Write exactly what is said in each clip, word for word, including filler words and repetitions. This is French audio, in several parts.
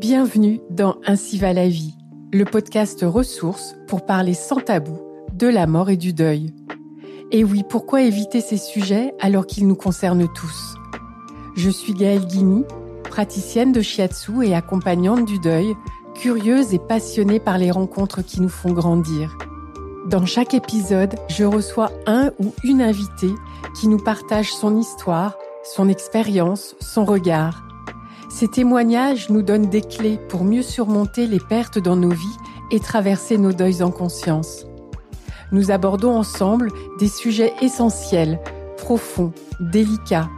Bienvenue dans Ainsi va la vie, le podcast ressources pour parler sans tabou de la mort et du deuil. Et oui, pourquoi éviter ces sujets alors qu'ils nous concernent tous ? Je suis Gaëlle Guigny, praticienne de Shiatsu et accompagnante du deuil, curieuse et passionnée par les rencontres qui nous font grandir. Dans chaque épisode, je reçois un ou une invitée qui nous partage son histoire, son expérience, son regard. Ces témoignages nous donnent des clés pour mieux surmonter les pertes dans nos vies et traverser nos deuils en conscience. Nous abordons ensemble des sujets essentiels, profonds, délicats,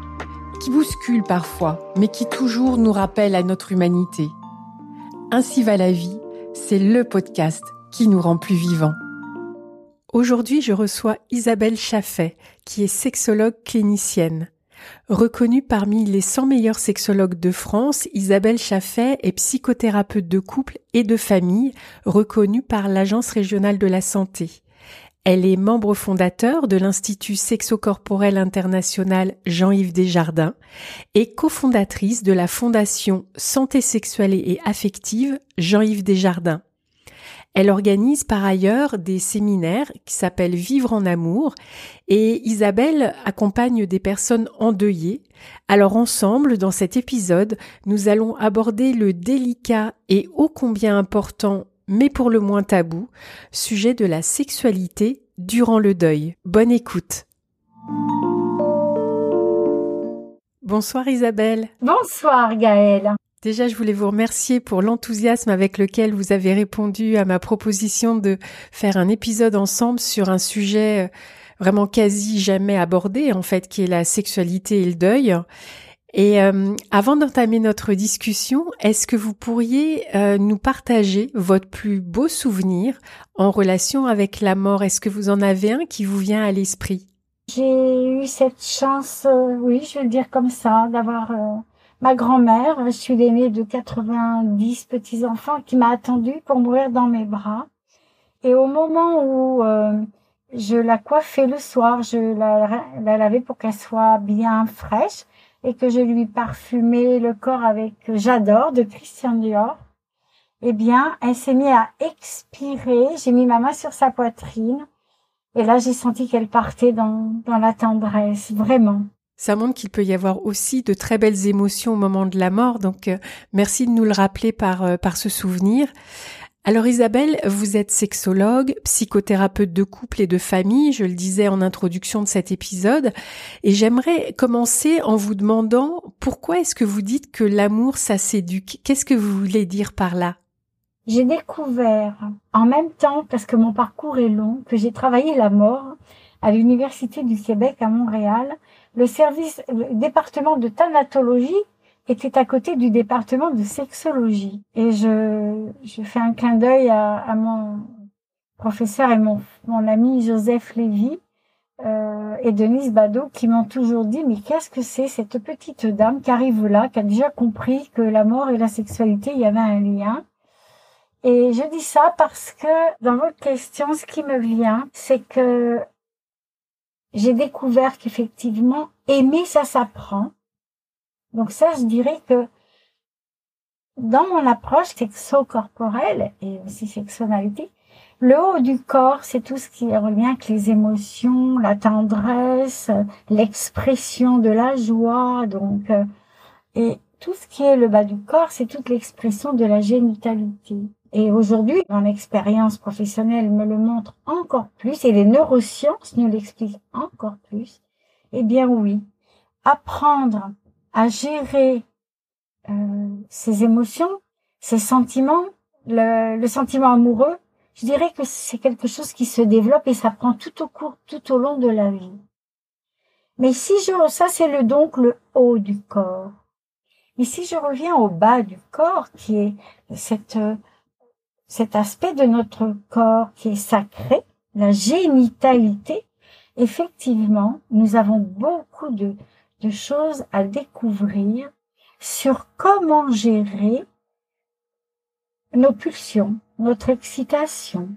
qui bousculent parfois, mais qui toujours nous rappellent à notre humanité. Ainsi va la vie, c'est le podcast qui nous rend plus vivants. Aujourd'hui, je reçois Isabelle Chaffet, qui est sexologue clinicienne. Reconnue parmi les cent meilleurs sexologues de France, Isabelle Chaffet est psychothérapeute de couple et de famille, reconnue par l'Agence régionale de la santé. Elle est membre fondateur de l'Institut sexo-corporel international Jean-Yves Desjardins et cofondatrice de la Fondation Santé sexuelle et affective Jean-Yves Desjardins. Elle organise par ailleurs des séminaires qui s'appellent « Vivre en amour » et Isabelle accompagne des personnes endeuillées. Alors ensemble, dans cet épisode, nous allons aborder le délicat et ô combien important, mais pour le moins tabou, sujet de la sexualité durant le deuil. Bonne écoute. Bonsoir Isabelle. Bonsoir Gaëlle. Déjà, je voulais vous remercier pour l'enthousiasme avec lequel vous avez répondu à ma proposition de faire un épisode ensemble sur un sujet vraiment quasi jamais abordé, en fait, qui est la sexualité et le deuil. Et euh, avant d'entamer notre discussion, est-ce que vous pourriez euh, nous partager votre plus beau souvenir en relation avec la mort ? Est-ce que vous en avez un qui vous vient à l'esprit ? J'ai eu cette chance, euh, oui, je vais le dire comme ça, d'avoir... Euh... Ma grand-mère, je suis l'aînée de quatre-vingt-dix petits-enfants, qui m'a attendue pour mourir dans mes bras. Et au moment où euh, je la coiffais le soir, je la, la lavais pour qu'elle soit bien fraîche et que je lui parfumais le corps avec « J'adore » de Christian Dior, eh bien, elle s'est mise à expirer. J'ai mis ma main sur sa poitrine et là, j'ai senti qu'elle partait dans, dans la tendresse, vraiment. Ça montre qu'il peut y avoir aussi de très belles émotions au moment de la mort. Donc, euh, merci de nous le rappeler par, euh, par ce souvenir. Alors, Isabelle, vous êtes sexologue, psychothérapeute de couple et de famille. Je le disais en introduction de cet épisode. Et j'aimerais commencer en vous demandant pourquoi est-ce que vous dites que l'amour, ça s'éduque ? Qu'est-ce que vous voulez dire par là ? J'ai découvert, en même temps, parce que mon parcours est long, que j'ai travaillé la mort à l'Université du Québec à Montréal. Le service, le département de thanatologie était à côté du département de sexologie. Et je, je fais un clin d'œil à, à mon professeur et mon, mon ami Joseph Lévy, euh, et Denise Bado qui m'ont toujours dit, mais qu'est-ce que c'est cette petite dame qui arrive là, qui a déjà compris que la mort et la sexualité, il y avait un lien. Et je dis ça parce que dans votre question, ce qui me vient, c'est que j'ai découvert qu'effectivement, aimer, ça s'apprend. Donc ça, je dirais que dans mon approche sexo-corporelle et aussi sexualité, le haut du corps, c'est tout ce qui revient avec les émotions, la tendresse, l'expression de la joie. Donc, et tout ce qui est le bas du corps, c'est toute l'expression de la génitalité. Et aujourd'hui, mon expérience professionnelle me le montre encore plus, et les neurosciences nous l'expliquent encore plus. Eh bien oui, apprendre à gérer euh, ses émotions, ses sentiments, le, le sentiment amoureux, je dirais que c'est quelque chose qui se développe et s'apprend tout au cours, tout au long de la vie. Mais si je, ça c'est le donc le haut du corps. Et si je reviens au bas du corps, qui est cette euh, cet aspect de notre corps qui est sacré, la génitalité, effectivement, nous avons beaucoup de, de choses à découvrir sur comment gérer nos pulsions, notre excitation,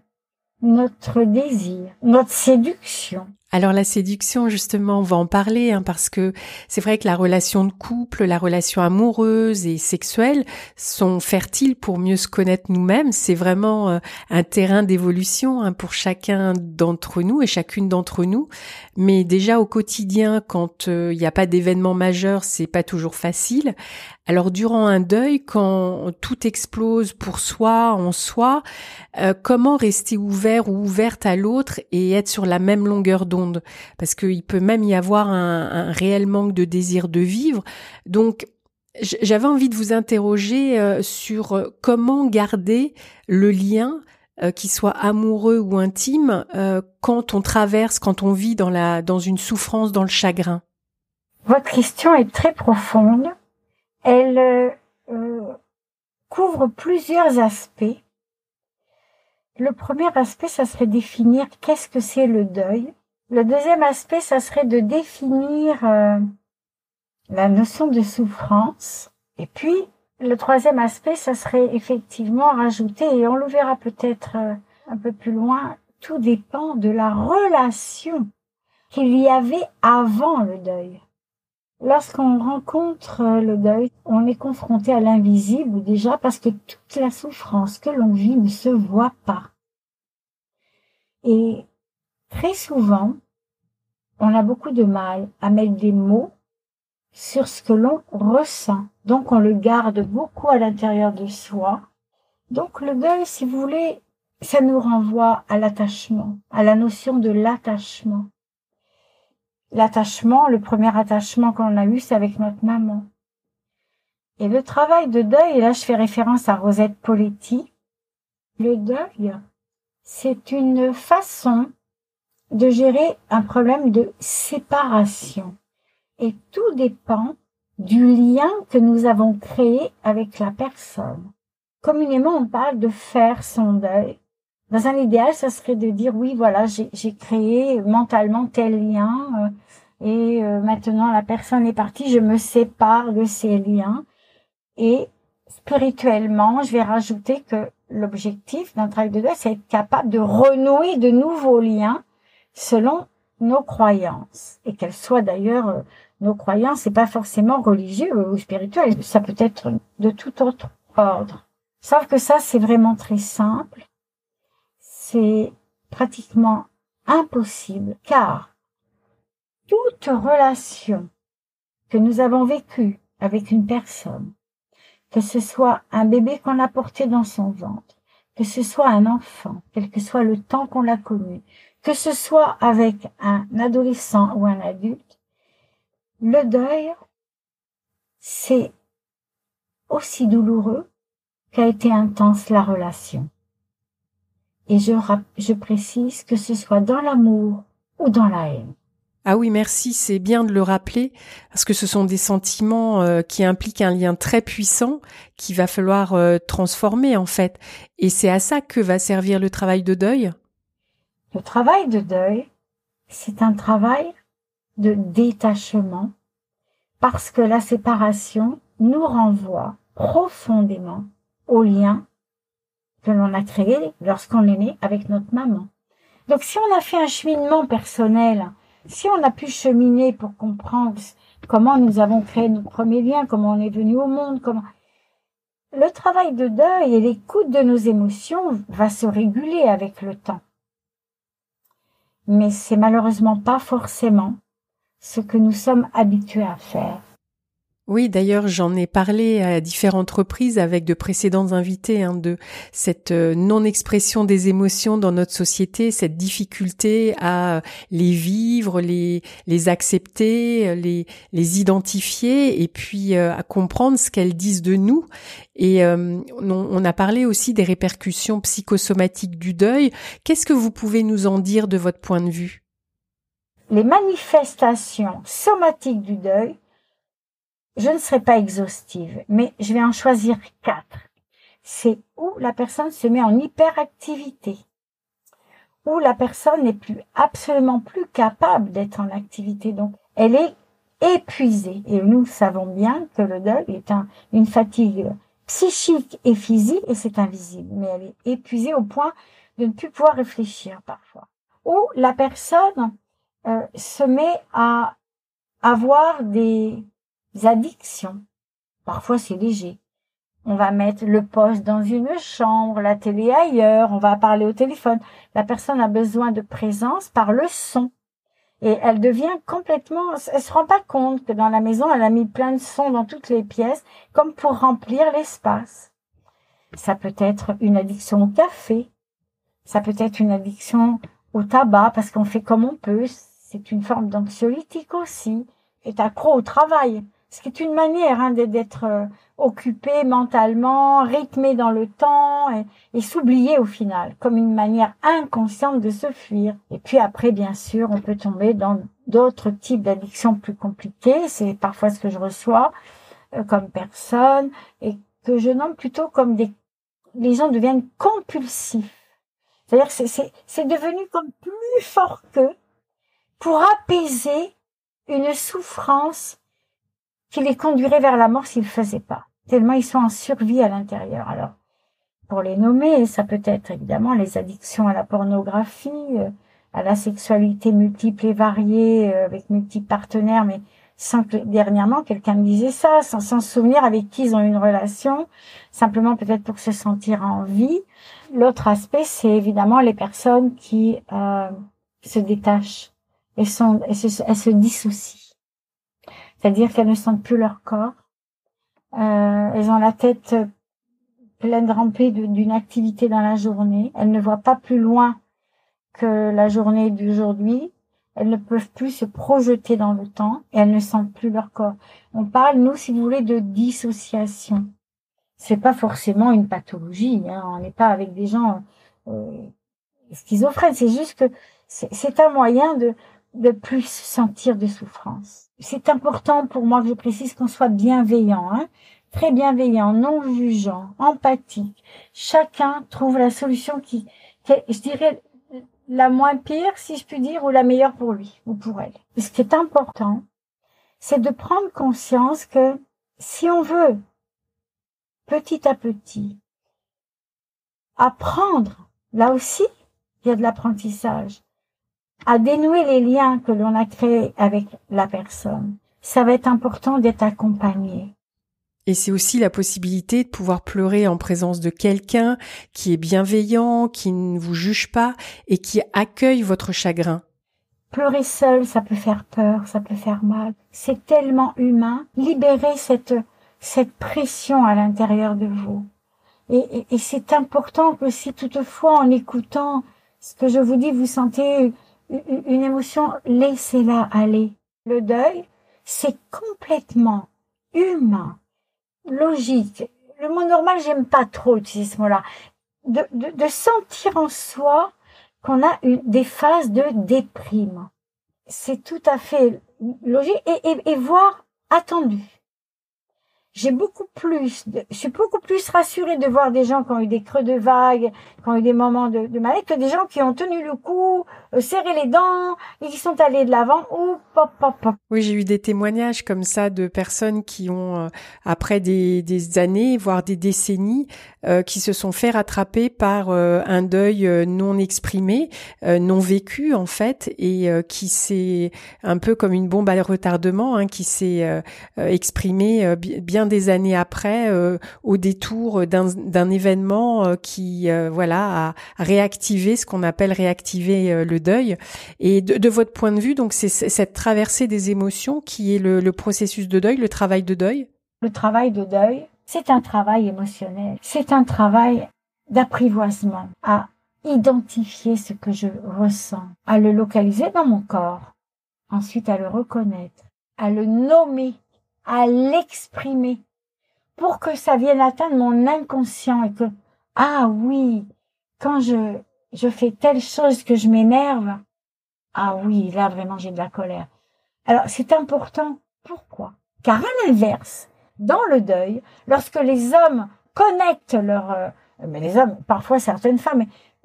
notre désir, notre séduction. Alors la séduction, justement, on va en parler, hein, parce que c'est vrai que la relation de couple, la relation amoureuse et sexuelle sont fertiles pour mieux se connaître nous-mêmes. C'est vraiment euh, un terrain d'évolution hein, pour chacun d'entre nous et chacune d'entre nous. Mais déjà au quotidien, quand il euh, n'y a pas d'événement majeur, c'est pas toujours facile. Alors durant un deuil, quand tout explose pour soi, en soi, euh, comment rester ouvert ou ouverte à l'autre et être sur la même longueur d'onde? Parce qu'il peut même y avoir un, un réel manque de désir de vivre. Donc, j'avais envie de vous interroger sur comment garder le lien, qu'il soit amoureux ou intime, quand on traverse, quand on vit dans, la, dans une souffrance, dans le chagrin. Votre question est très profonde. Elle euh, couvre plusieurs aspects. Le premier aspect, ça serait définir qu'est-ce que c'est le deuil. Le deuxième aspect, ça serait de définir euh, la notion de souffrance. Et puis, le troisième aspect, ça serait effectivement rajouter, et on le verra peut-être euh, un peu plus loin, tout dépend de la relation qu'il y avait avant le deuil. Lorsqu'on rencontre euh, le deuil, on est confronté à l'invisible déjà parce que toute la souffrance que l'on vit ne se voit pas. Et très souvent, on a beaucoup de mal à mettre des mots sur ce que l'on ressent. Donc, on le garde beaucoup à l'intérieur de soi. Donc, le deuil, si vous voulez, ça nous renvoie à l'attachement, à la notion de l'attachement. L'attachement, le premier attachement qu'on a eu, c'est avec notre maman. Et le travail de deuil, et là, je fais référence à Rosette Poletti, le deuil, c'est une façon de gérer un problème de séparation. Et tout dépend du lien que nous avons créé avec la personne. Communément, on parle de faire son deuil. Dans un idéal, ça serait de dire, oui, voilà, j'ai, j'ai créé mentalement tel lien, euh, et euh, maintenant la personne est partie, je me sépare de ces liens. Et spirituellement, je vais rajouter que l'objectif d'un travail de deuil, c'est être capable de renouer de nouveaux liens selon nos croyances, et qu'elles soient d'ailleurs euh, nos croyances, c'est pas forcément religieux ou spirituel, ça peut être de tout autre ordre. Sauf que ça, c'est vraiment très simple, c'est pratiquement impossible, car toute relation que nous avons vécue avec une personne, que ce soit un bébé qu'on a porté dans son ventre, que ce soit un enfant, quel que soit le temps qu'on l'a connu, que ce soit avec un adolescent ou un adulte, le deuil, c'est aussi douloureux qu'a été intense la relation. Et je, je précise que ce soit dans l'amour ou dans la haine. Ah oui, merci, c'est bien de le rappeler, parce que ce sont des sentiments euh, qui impliquent un lien très puissant qu'il va falloir euh, transformer en fait. Et c'est à ça que va servir le travail de deuil. Le travail de deuil, c'est un travail de détachement, parce que la séparation nous renvoie profondément au lien que l'on a créé lorsqu'on est né avec notre maman. Donc si on a fait un cheminement personnel, si on a pu cheminer pour comprendre comment nous avons créé nos premiers liens, comment on est venu au monde, comment... le travail de deuil et l'écoute de nos émotions va se réguler avec le temps. Mais c'est malheureusement pas forcément ce que nous sommes habitués à faire. Oui, d'ailleurs, j'en ai parlé à différentes reprises avec de précédents invités hein, de cette non-expression des émotions dans notre société, cette difficulté à les vivre, les les accepter, les les identifier et puis euh, à comprendre ce qu'elles disent de nous. Et euh, on, on a parlé aussi des répercussions psychosomatiques du deuil. Qu'est-ce que vous pouvez nous en dire de votre point de vue? Les manifestations somatiques du deuil, je ne serai pas exhaustive, mais je vais en choisir quatre. C'est où la personne se met en hyperactivité, où la personne n'est plus absolument plus capable d'être en activité. Donc, elle est épuisée. Et nous savons bien que le deuil est un, une fatigue psychique et physique, et c'est invisible. Mais elle est épuisée au point de ne plus pouvoir réfléchir parfois. Où la personne euh, se met à avoir des addictions. Parfois, c'est léger. On va mettre le poste dans une chambre, la télé ailleurs, on va parler au téléphone. La personne a besoin de présence par le son. Et elle devient complètement... Elle se rend pas compte que dans la maison, elle a mis plein de sons dans toutes les pièces, comme pour remplir l'espace. Ça peut être une addiction au café. Ça peut être une addiction au tabac, parce qu'on fait comme on peut. C'est une forme d'anxiolytique aussi. Est accro au travail. Ce qui est une manière hein, d'être occupé mentalement, rythmé dans le temps et, et s'oublier au final, comme une manière inconsciente de se fuir. Et puis après, bien sûr, on peut tomber dans d'autres types d'addictions plus compliquées. C'est parfois ce que je reçois euh, comme personne et que je nomme plutôt comme des... Les gens deviennent compulsifs. C'est-à-dire que c'est, c'est devenu comme plus fort qu'eux pour apaiser une souffrance qui les conduirait vers la mort s'ils ne le faisaient pas. Tellement ils sont en survie à l'intérieur. Alors, pour les nommer, ça peut être évidemment les addictions à la pornographie, à la sexualité multiple et variée, avec multiples partenaires, mais sans que, dernièrement, quelqu'un me disait ça, sans, sans se souvenir avec qui ils ont une relation, simplement peut-être pour se sentir en vie. L'autre aspect, c'est évidemment les personnes qui euh, se détachent et sont, elles se, elles se dissocient. C'est-à-dire qu'elles ne sentent plus leur corps. Euh, elles ont la tête pleine remplie d'une activité dans la journée. Elles ne voient pas plus loin que la journée d'aujourd'hui. Elles ne peuvent plus se projeter dans le temps et elles ne sentent plus leur corps. On parle, nous, si vous voulez, de dissociation. C'est pas forcément une pathologie. Hein. On n'est pas avec des gens euh, schizophrènes. C'est juste que c'est, c'est un moyen de... de plus sentir de souffrance. C'est important pour moi que je précise qu'on soit bienveillant, hein, très bienveillant, non jugeant, empathique. Chacun trouve la solution qui, qui est, je dirais, la moins pire, si je puis dire, ou la meilleure pour lui ou pour elle. Et ce qui est important, c'est de prendre conscience que si on veut, petit à petit, apprendre, là aussi, il y a de l'apprentissage, à dénouer les liens que l'on a créés avec la personne. Ça va être important d'être accompagné. Et c'est aussi la possibilité de pouvoir pleurer en présence de quelqu'un qui est bienveillant, qui ne vous juge pas et qui accueille votre chagrin. Pleurer seul, ça peut faire peur, ça peut faire mal. C'est tellement humain. Libérez cette, cette pression à l'intérieur de vous. Et, et, et c'est important que si toutefois, en écoutant ce que je vous dis, vous sentez... une émotion, laissez-la aller. Le deuil, c'est complètement humain, logique. Le mot normal, j'aime pas trop utiliser ce mot-là. De, de, de sentir en soi qu'on a une, des phases de déprime. C'est tout à fait logique et, et, et voire attendu. J'ai beaucoup plus, de, je suis beaucoup plus rassurée de voir des gens qui ont eu des creux de vague, qui ont eu des moments de, de mal-être, que des gens qui ont tenu le coup, euh, serré les dents, et qui sont allés de l'avant, ou pop, pop, pop. Oui, j'ai eu des témoignages comme ça de personnes qui ont, euh, après des, des années, voire des décennies, euh, qui se sont fait rattraper par euh, un deuil non exprimé, euh, non vécu en fait, et euh, qui s'est, un peu comme une bombe à retardement, hein, qui s'est euh, exprimée euh, bien des années après, euh, au détour d'un, d'un événement euh, qui, euh, voilà, a réactivé ce qu'on appelle réactiver euh, le deuil. Et de, de votre point de vue, donc, c'est, c'est cette traversée des émotions qui est le, le processus de deuil, le travail de deuil. Le travail de deuil, c'est un travail émotionnel. C'est un travail d'apprivoisement, à identifier ce que je ressens, à le localiser dans mon corps, ensuite à le reconnaître, à le nommer, à l'exprimer pour que ça vienne atteindre mon inconscient et que, ah oui, quand je, je fais telle chose que je m'énerve, ah oui, là vraiment j'ai de la colère. Alors c'est important. Pourquoi? Car à l'inverse, dans le deuil, lorsque les hommes connectent leur, euh, mais les hommes, parfois certaines femmes,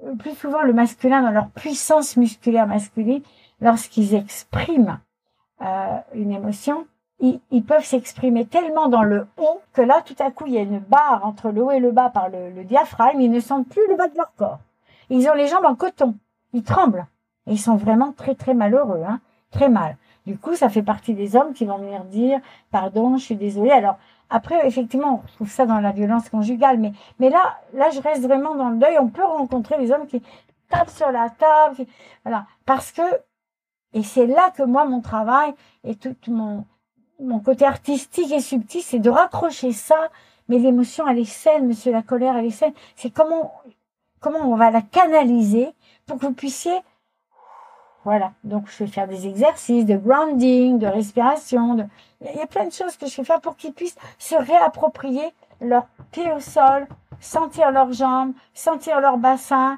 mais plus souvent le masculin dans leur puissance musculaire masculine, lorsqu'ils expriment euh, une émotion, ils peuvent s'exprimer tellement dans le haut que là, tout à coup, il y a une barre entre le haut et le bas par le, le diaphragme. Ils ne sentent plus le bas de leur corps. Ils ont les jambes en coton. Ils tremblent. Ils sont vraiment très, très malheureux. Hein. très mal. Du coup, ça fait partie des hommes qui vont venir dire « pardon, je suis désolée ». Alors, après, effectivement, on trouve ça dans la violence conjugale, mais, mais là, là, je reste vraiment dans le deuil. On peut rencontrer des hommes qui tapent sur la table, qui, voilà, parce que, et c'est là que moi, mon travail et tout mon, mon côté artistique et subtil, c'est de raccrocher ça, mais l'émotion, elle est saine, monsieur, la colère, elle est saine. C'est comment, comment on va la canaliser pour que vous puissiez. Voilà, donc je vais faire des exercices de grounding, de respiration, de... il y a plein de choses que je vais faire pour qu'ils puissent se réapproprier leur pied au sol, sentir leurs jambes, sentir leur bassin,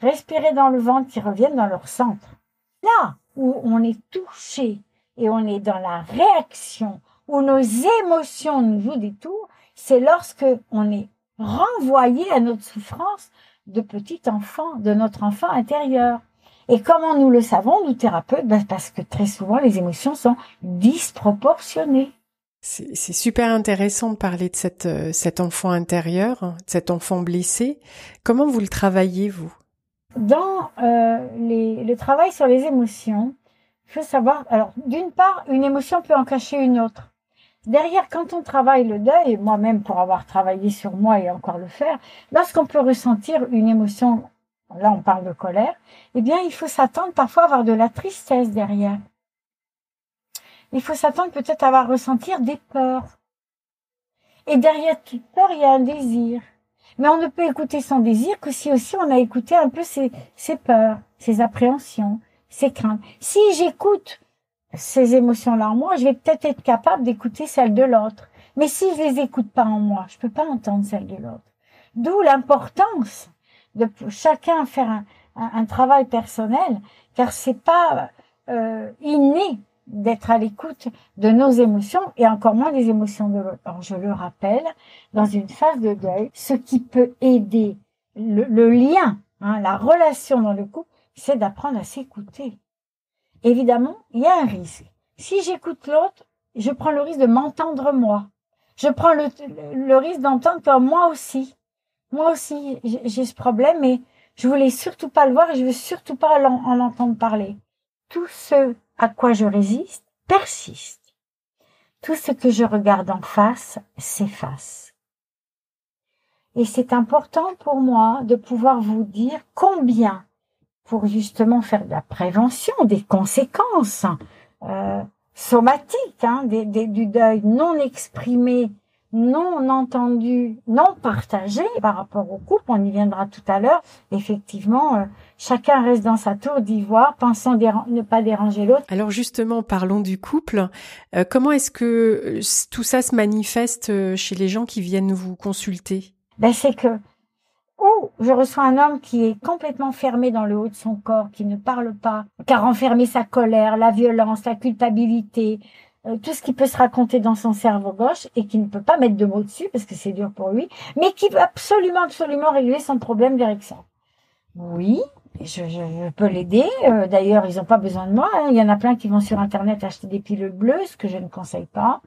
respirer dans le ventre, qu'ils reviennent dans leur centre. Là où on est touché et on est dans la réaction, où nos émotions nous jouent des tours, c'est lorsque on est renvoyé à notre souffrance de petit enfant, de notre enfant intérieur. Et comment nous le savons, nous thérapeutes, ben parce que très souvent, les émotions sont disproportionnées. C'est, c'est super intéressant de parler de cette, euh, cet enfant intérieur, hein, de cet enfant blessé. Comment vous le travaillez, vous? Dans euh, les, le travail sur les émotions, il faut savoir... Alors, d'une part, une émotion peut en cacher une autre. Derrière, quand on travaille le deuil, et moi-même pour avoir travaillé sur moi et encore le faire, lorsqu'on peut ressentir une émotion... Là, on parle de colère. Eh bien, il faut s'attendre parfois à avoir de la tristesse derrière. Il faut s'attendre peut-être à avoir ressentir des peurs. Et derrière toute peur, il y a un désir. Mais on ne peut écouter son désir que si aussi on a écouté un peu ses, ses peurs, ses appréhensions, ses craintes. Si j'écoute ces émotions-là en moi, je vais peut-être être capable d'écouter celles de l'autre. Mais si je les écoute pas en moi, je peux pas entendre celles de l'autre. D'où l'importance de chacun faire un, un, un travail personnel, car c'est pas euh, inné d'être à l'écoute de nos émotions et encore moins des émotions de l'autre. Alors, je le rappelle, dans une phase de deuil, ce qui peut aider le, le lien, hein, la relation dans le couple, c'est d'apprendre à s'écouter. Évidemment, il y a un risque. Si j'écoute l'autre, je prends le risque de m'entendre moi. Je prends le, le, le risque d'entendre comme moi aussi. Moi aussi, j'ai ce problème et je voulais surtout pas le voir et je veux surtout pas en entendre parler. Tout ce à quoi je résiste persiste. Tout ce que je regarde en face s'efface. Et c'est important pour moi de pouvoir vous dire combien, pour justement faire de la prévention, des conséquences euh, somatiques, hein, des, des, du deuil non exprimé, non entendu, non partagé par rapport au couple, on y viendra tout à l'heure. Effectivement, euh, chacun reste dans sa tour d'ivoire, pensant déra- ne pas déranger l'autre. Alors justement, parlons du couple. Euh, comment est-ce que tout ça se manifeste chez les gens qui viennent vous consulter? Ben c'est que, ou je reçois un homme qui est complètement fermé dans le haut de son corps, qui ne parle pas, car enfermer sa colère, la violence, la culpabilité, tout ce qui peut se raconter dans son cerveau gauche et qui ne peut pas mettre de mots dessus parce que c'est dur pour lui, mais qui veut absolument, absolument régler son problème d'érection. Oui, je, je, je peux l'aider. Euh, d'ailleurs, ils n'ont pas besoin de moi. Hein. Il y en a plein qui vont sur Internet acheter des pilules bleues, ce que je ne conseille pas.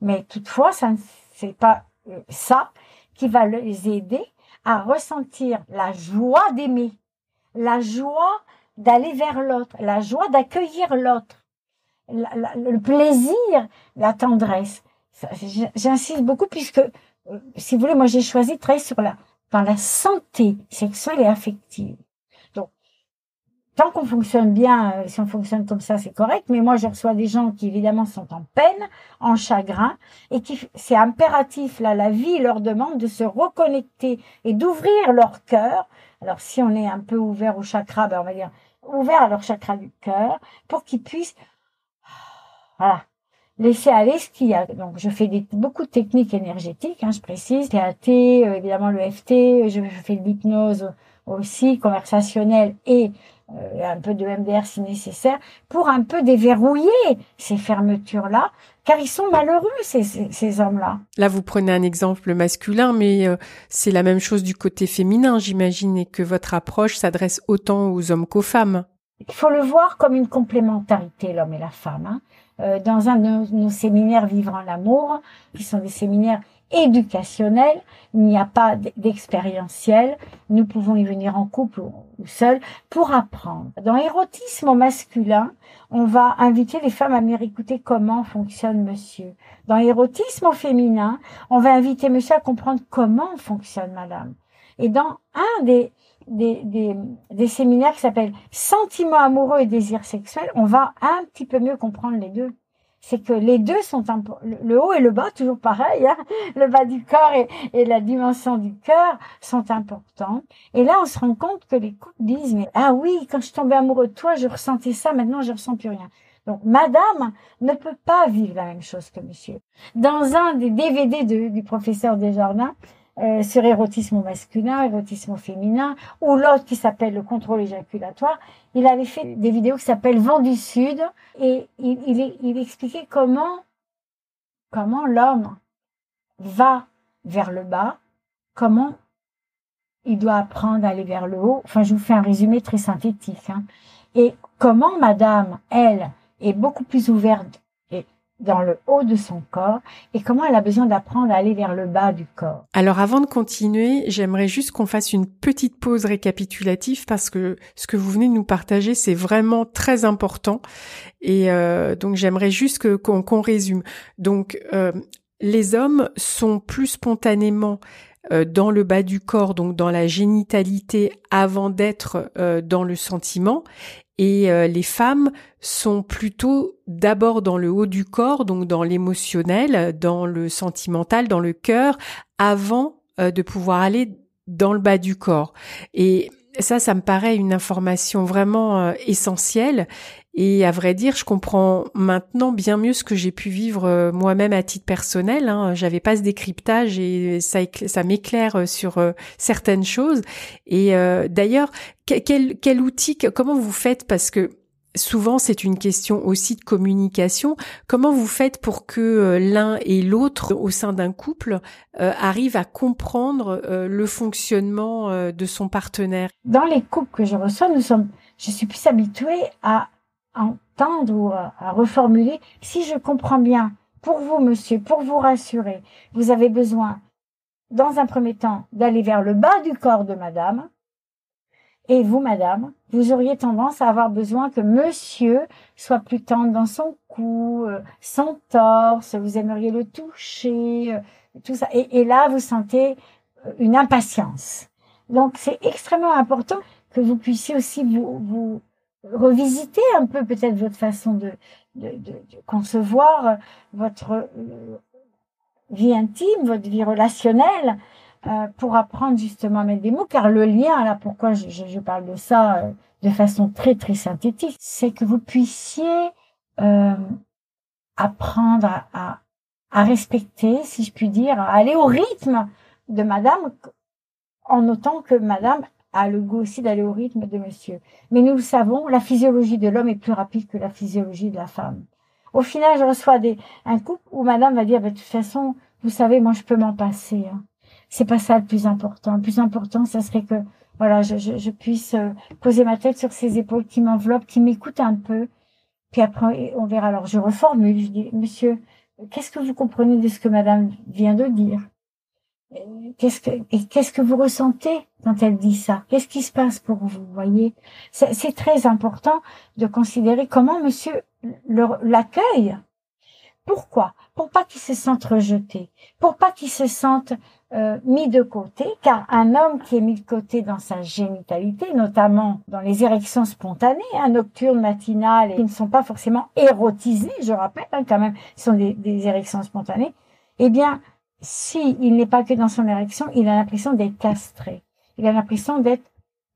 Mais toutefois, ça, c'est pas ça qui va les aider à ressentir la joie d'aimer, la joie d'aller vers l'autre, la joie d'accueillir l'autre. La, la, le plaisir, la tendresse. Ça, j'insiste beaucoup puisque, euh, si vous voulez, moi j'ai choisi de travailler sur la, dans la santé sexuelle et affective. Donc, tant qu'on fonctionne bien, euh, si on fonctionne comme ça, c'est correct, mais moi je reçois des gens qui évidemment sont en peine, en chagrin, et qui, c'est impératif, là, la vie leur demande de se reconnecter et d'ouvrir leur cœur. Alors si on est un peu ouvert au chakra, ben on va dire ouvert à leur chakra du cœur pour qu'ils puissent voilà, laisser aller ce qu'il y a. Donc, je fais des, beaucoup de techniques énergétiques, hein, je précise, T A T, euh, évidemment le E F T, je, je fais de l'hypnose aussi, conversationnelle et euh, un peu de M D R si nécessaire, pour un peu déverrouiller ces fermetures-là, car ils sont malheureux, ces, ces, ces hommes-là. Là, vous prenez un exemple masculin, mais euh, c'est la même chose du côté féminin, j'imagine, et que votre approche s'adresse autant aux hommes qu'aux femmes. Il faut le voir comme une complémentarité, l'homme et la femme, hein. Dans un de nos séminaires Vivre en amour, qui sont des séminaires éducationnel, il n'y a pas d'expérientiel, nous pouvons y venir en couple ou seul pour apprendre. Dans l'érotisme masculin, on va inviter les femmes à venir écouter comment fonctionne monsieur. Dans l'érotisme féminin, on va inviter monsieur à comprendre comment fonctionne madame. Et dans un des, des, des, des séminaires qui s'appelle « Sentiments amoureux et désirs sexuels », on va un petit peu mieux comprendre les deux. C'est que les deux sont, le haut et le bas, toujours pareil, hein, le bas du corps et, et la dimension du cœur sont importants. Et là, on se rend compte que les couples disent, mais ah oui, quand je tombais amoureux de toi, je ressentais ça, maintenant je ressens plus rien. Donc, madame ne peut pas vivre la même chose que monsieur. Dans un des D V D de, du professeur Desjardins, Euh, sur érotisme masculin, érotisme féminin, ou l'autre qui s'appelle le contrôle éjaculatoire, il avait fait des vidéos qui s'appellent Vent du Sud, et il, il, il expliquait comment, comment l'homme va vers le bas, comment il doit apprendre à aller vers le haut. Enfin, je vous fais un résumé très synthétique, hein. Et comment madame, elle, est beaucoup plus ouverte dans le haut de son corps et comment elle a besoin d'apprendre à aller vers le bas du corps. Alors avant de continuer, j'aimerais juste qu'on fasse une petite pause récapitulative parce que ce que vous venez de nous partager, c'est vraiment très important et euh, donc j'aimerais juste que, qu'on, qu'on résume. Donc euh, les hommes sont plus spontanément euh, dans le bas du corps, donc dans la génitalité avant d'être euh, dans le sentiment. Et euh, les femmes sont plutôt d'abord dans le haut du corps, donc dans l'émotionnel, dans le sentimental, dans le cœur, avant euh, de pouvoir aller dans le bas du corps. Et ça, ça me paraît une information vraiment euh, essentielle. Et à vrai dire, je comprends maintenant bien mieux ce que j'ai pu vivre moi-même à titre personnel, hein. J'avais pas ce décryptage et ça, ça m'éclaire sur certaines choses. Et euh, d'ailleurs, quel, quel outil, comment vous faites, parce que souvent c'est une question aussi de communication, comment vous faites pour que l'un et l'autre au sein d'un couple euh, arrivent à comprendre euh, le fonctionnement euh, de son partenaire? Dans les couples que je reçois, nous sommes, je suis plus habituée à entendre ou à reformuler. Si je comprends bien, pour vous, monsieur, pour vous rassurer, vous avez besoin, dans un premier temps, d'aller vers le bas du corps de madame. Et vous, madame, vous auriez tendance à avoir besoin que monsieur soit plus tendre dans son cou, son torse, vous aimeriez le toucher, tout ça. Et, et là, vous sentez une impatience. Donc, c'est extrêmement important que vous puissiez aussi vous... vous revisiter un peu peut-être votre façon de, de, de, de concevoir votre euh, vie intime, votre vie relationnelle, euh, pour apprendre justement à mettre des mots, car le lien, là pourquoi je, je, je parle de ça euh, de façon très très synthétique, c'est que vous puissiez euh, apprendre à, à, à respecter, si je puis dire, à aller au rythme de madame, en notant que madame a le goût aussi d'aller au rythme de monsieur. Mais nous le savons, la physiologie de l'homme est plus rapide que la physiologie de la femme. Au final, je reçois des, un couple où madame va dire, bah, de toute façon, vous savez, moi, je peux m'en passer, hein. C'est pas ça le plus important. Le plus important, ça serait que, voilà, je, je, je puisse poser ma tête sur ses épaules, qui m'enveloppe, qui m'écoute un peu. Puis après, on verra. Alors, je reformule, je dis, monsieur, qu'est-ce que vous comprenez de ce que madame vient de dire? Qu'est-ce que, et qu'est-ce que vous ressentez quand elle dit ça? Qu'est-ce qui se passe pour vous, voyez? C'est, c'est très important de considérer comment monsieur le, l'accueille. Pourquoi? Pour pas qu'il se sente rejeté, pour pas qu'il se sente euh, mis de côté, car un homme qui est mis de côté dans sa génitalité, notamment dans les érections spontanées, hein, nocturnes, matinales, et qui ne sont pas forcément érotisées, je rappelle, hein, quand même, ce sont des, des érections spontanées, eh bien, si il n'est pas que dans son érection, il a l'impression d'être castré. Il a l'impression d'être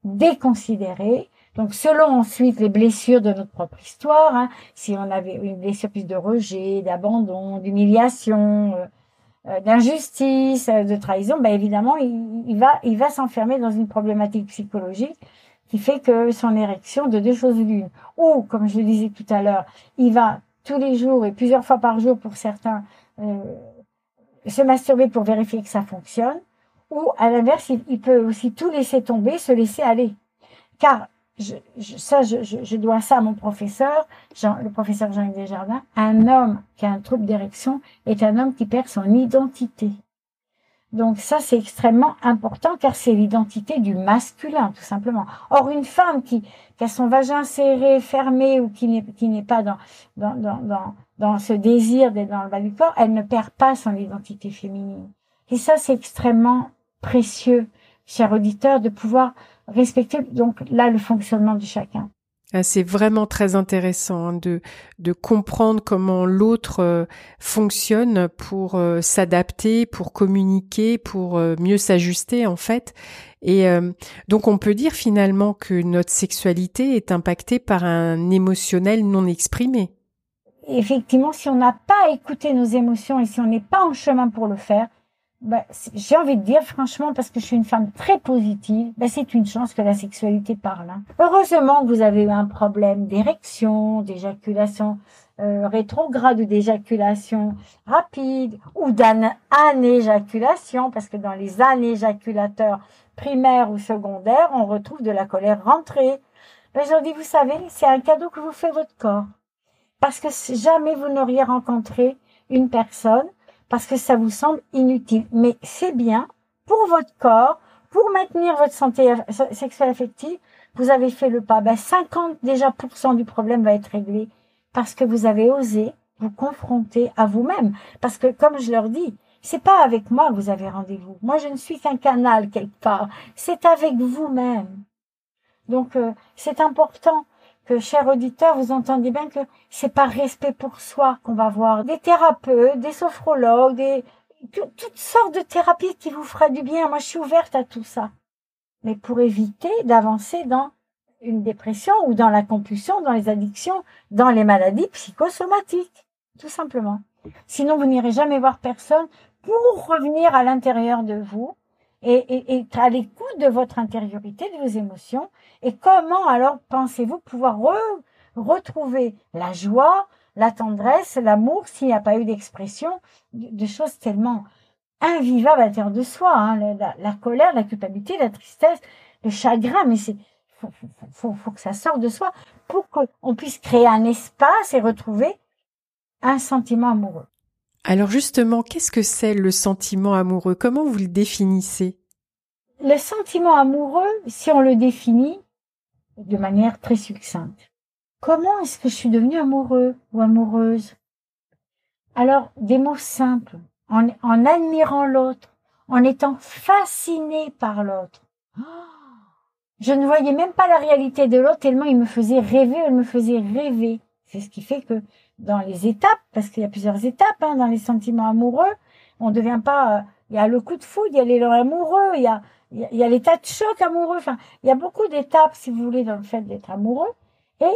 déconsidéré. Donc, selon ensuite les blessures de notre propre histoire, hein, si on avait une blessure plus de rejet, d'abandon, d'humiliation, euh, euh, d'injustice, euh, de trahison, ben évidemment, il, il va, il va s'enfermer dans une problématique psychologique qui fait que son érection, de deux choses l'une, ou comme je le disais tout à l'heure, il va tous les jours et plusieurs fois par jour pour certains. Euh, se masturber pour vérifier que ça fonctionne, ou à l'inverse, il, il peut aussi tout laisser tomber, se laisser aller. Car, je, je, ça, je, je, je dois ça à mon professeur, Jean, le professeur Jean-Yves Desjardins, un homme qui a un trouble d'érection est un homme qui perd son identité. Donc ça, c'est extrêmement important car c'est l'identité du masculin, tout simplement. Or, une femme qui, qui a son vagin serré, fermé ou qui n'est, qui n'est pas dans, dans, dans, dans, dans ce désir d'être dans le bas du corps, elle ne perd pas son identité féminine. Et ça, c'est extrêmement précieux, chers auditeurs, de pouvoir respecter donc là le fonctionnement de chacun. C'est vraiment très intéressant hein, de, de comprendre comment l'autre euh, fonctionne pour euh, s'adapter, pour communiquer, pour euh, mieux s'ajuster en fait. Et euh, donc on peut dire finalement que notre sexualité est impactée par un émotionnel non exprimé. Effectivement, si on n'a pas écouté nos émotions et si on n'est pas en chemin pour le faire, bah, j'ai envie de dire franchement, parce que je suis une femme très positive, bah, c'est une chance que la sexualité parle. Hein. Heureusement que vous avez eu un problème d'érection, d'éjaculation euh, rétrograde ou d'éjaculation rapide ou d'anéjaculation, parce que dans les anéjaculateurs primaires ou secondaires, on retrouve de la colère rentrée. Bah, j'en dis, vous savez, c'est un cadeau que vous fait votre corps, parce que jamais vous n'auriez rencontré une personne parce que ça vous semble inutile. Mais c'est bien pour votre corps, pour maintenir votre santé sexuelle affective, vous avez fait le pas. Ben cinquante déjà pour cent du problème va être réglé parce que vous avez osé vous confronter à vous-même. Parce que comme je leur dis, c'est pas avec moi que vous avez rendez-vous. Moi, je ne suis qu'un canal quelque part. C'est avec vous-même. Donc, euh, c'est important que, chers auditeurs, vous entendez bien que c'est par respect pour soi qu'on va voir des thérapeutes, des sophrologues, des toutes sortes de thérapies qui vous fera du bien. Moi, je suis ouverte à tout ça. Mais pour éviter d'avancer dans une dépression ou dans la compulsion, dans les addictions, dans les maladies psychosomatiques, tout simplement. Sinon, vous n'irez jamais voir personne pour revenir à l'intérieur de vous et, et, et à l'écoute de votre intériorité, de vos émotions. Et comment alors pensez-vous pouvoir re- retrouver la joie, la tendresse, l'amour s'il n'y a pas eu d'expression de, de choses tellement invivables à l'intérieur de soi, hein, la, la, la colère, la culpabilité, la tristesse, le chagrin, mais c'est faut, faut, faut, faut que ça sorte de soi pour qu'on puisse créer un espace et retrouver un sentiment amoureux. Alors justement, qu'est-ce que c'est le sentiment amoureux? Comment vous le définissez? Le sentiment amoureux, si on le définit de manière très succincte. Comment est-ce que je suis devenue amoureux ou amoureuse? Alors, des mots simples, en, en admirant l'autre, en étant fasciné par l'autre. Je ne voyais même pas la réalité de l'autre tellement il me faisait rêver, elle me faisait rêver. C'est ce qui fait que dans les étapes, parce qu'il y a plusieurs étapes hein, dans les sentiments amoureux, on ne devient pas... Euh, il y a le coup de foudre, il y a l'élan amoureux, il y a... Il y a l'état de choc amoureux. Enfin, il y a beaucoup d'étapes, si vous voulez, dans le fait d'être amoureux. Et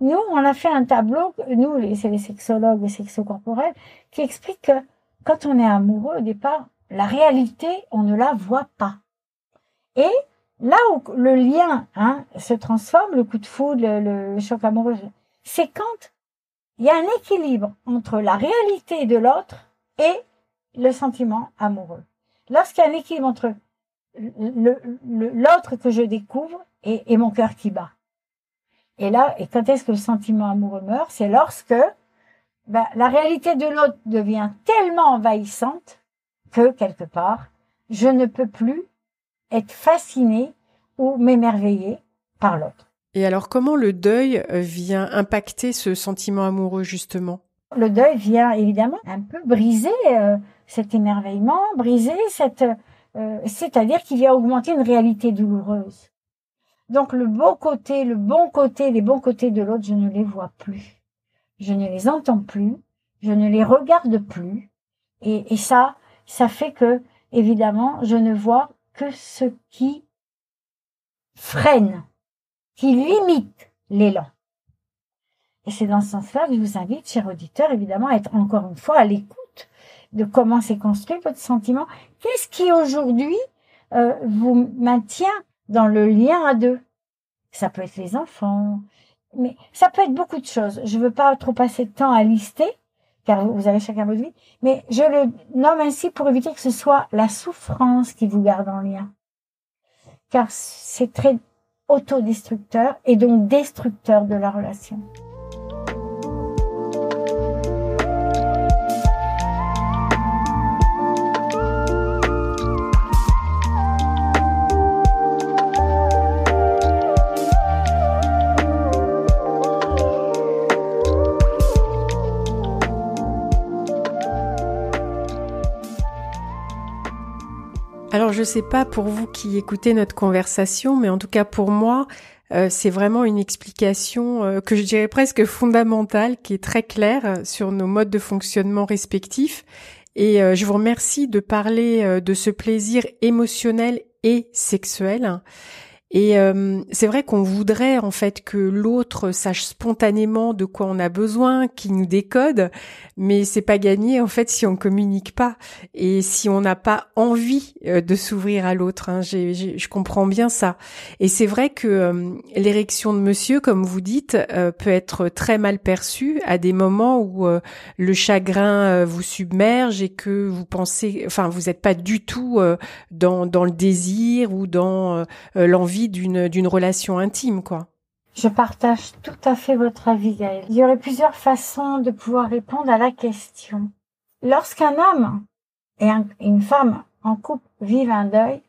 nous, on a fait un tableau, nous, les, c'est les sexologues, les sexocorporels, qui expliquent que quand on est amoureux, au départ, la réalité, on ne la voit pas. Et là où le lien hein, se transforme, le coup de foudre, le, le choc amoureux, c'est quand il y a un équilibre entre la réalité de l'autre et le sentiment amoureux. Lorsqu'il y a un équilibre entre Le, le, l'autre que je découvre et, et mon cœur qui bat. Et là, et quand est-ce que le sentiment amoureux meurt? C'est lorsque ben, la réalité de l'autre devient tellement envahissante que, quelque part, je ne peux plus être fascinée ou m'émerveiller par l'autre. Et alors, comment le deuil vient impacter ce sentiment amoureux, justement? Le deuil vient, évidemment, un peu briser euh, cet émerveillement, briser cette... Euh, c'est-à-dire qu'il vient augmenter une réalité douloureuse. Donc le beau côté, le bon côté, les bons côtés de l'autre, je ne les vois plus. Je ne les entends plus, je ne les regarde plus. Et, et ça, ça fait que, évidemment, je ne vois que ce qui freine, qui limite l'élan. Et c'est dans ce sens-là que je vous invite, chers auditeurs, évidemment, à être encore une fois à l'écoute de comment s'est construit votre sentiment. Qu'est-ce qui, aujourd'hui, euh, vous maintient dans le lien à deux? Ça peut être les enfants, mais ça peut être beaucoup de choses. Je ne veux pas trop passer de temps à lister, car vous avez chacun votre vie, mais je le nomme ainsi pour éviter que ce soit la souffrance qui vous garde en lien. Car c'est très autodestructeur et donc destructeur de la relation. Alors je sais pas pour vous qui écoutez notre conversation, mais en tout cas pour moi, euh, c'est vraiment une explication euh, que je dirais presque fondamentale, qui est très claire sur nos modes de fonctionnement respectifs. Et euh, je vous remercie de parler euh, de ce plaisir émotionnel et sexuel. Et euh, c'est vrai qu'on voudrait en fait que l'autre sache spontanément de quoi on a besoin, qu'il nous décode, mais c'est pas gagné en fait si on communique pas et si on n'a pas envie euh, de s'ouvrir à l'autre. Hein. J'ai, j'ai, je comprends bien ça. Et c'est vrai que euh, l'érection de monsieur, comme vous dites, euh, peut être très mal perçue à des moments où euh, le chagrin euh, vous submerge et que vous pensez, enfin vous n'êtes pas du tout euh, dans, dans le désir ou dans euh, l'envie D'une, d'une relation intime, quoi. Je partage tout à fait votre avis, Gaëlle. Il y aurait plusieurs façons de pouvoir répondre à la question. Lorsqu'un homme et un, une femme en couple vivent un deuil,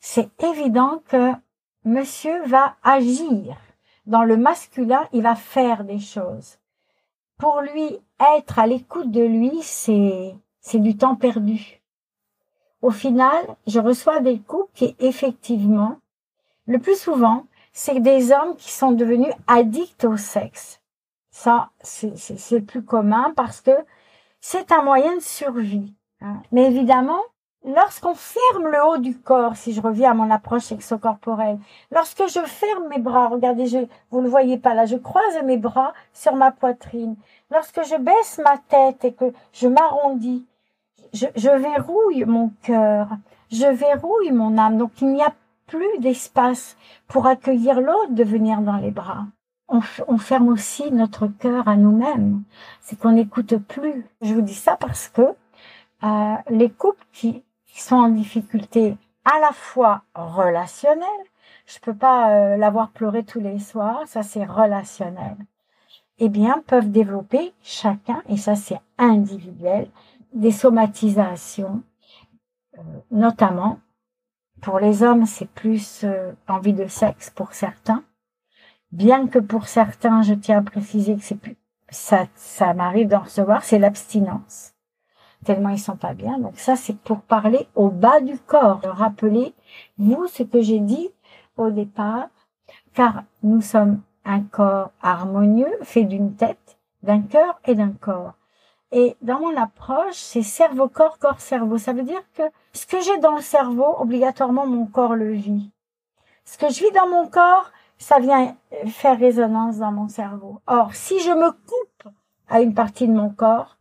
c'est évident que monsieur va agir. Dans le masculin, il va faire des choses. Pour lui, être à l'écoute de lui, c'est, c'est du temps perdu. Au final, je reçois des couples qui, effectivement, le plus souvent, c'est des hommes qui sont devenus addicts au sexe. Ça, c'est, c'est, c'est le plus commun parce que c'est un moyen de survie. Hein. Mais évidemment, lorsqu'on ferme le haut du corps, si je reviens à mon approche sexocorporelle, lorsque je ferme mes bras, regardez, je, vous ne voyez pas là, je croise mes bras sur ma poitrine. Lorsque je baisse ma tête et que je m'arrondis, je, je verrouille mon cœur, je verrouille mon âme. Donc, il n'y a plus d'espace pour accueillir l'autre de venir dans les bras. On, on ferme aussi notre cœur à nous-mêmes. C'est qu'on n'écoute plus. Je vous dis ça parce que euh, les couples qui, qui sont en difficulté à la fois relationnelle, je peux pas euh, l'avoir pleuré tous les soirs, ça c'est relationnel, eh bien peuvent développer chacun, et ça c'est individuel, des somatisations, euh, notamment. Pour les hommes, c'est plus euh, envie de sexe pour certains. Bien que pour certains, je tiens à préciser que c'est plus, ça, ça m'arrive d'en recevoir, c'est l'abstinence. Tellement ils sont pas bien. Donc ça, c'est pour parler au bas du corps. Rappelez-vous ce que j'ai dit au départ, car nous sommes un corps harmonieux, fait d'une tête, d'un cœur et d'un corps. Et dans mon approche, c'est cerveau-corps, corps-cerveau. Ça veut dire que ce que j'ai dans le cerveau, obligatoirement, mon corps le vit. Ce que je vis dans mon corps, ça vient faire résonance dans mon cerveau. Or, si je me coupe à une partie de mon corps,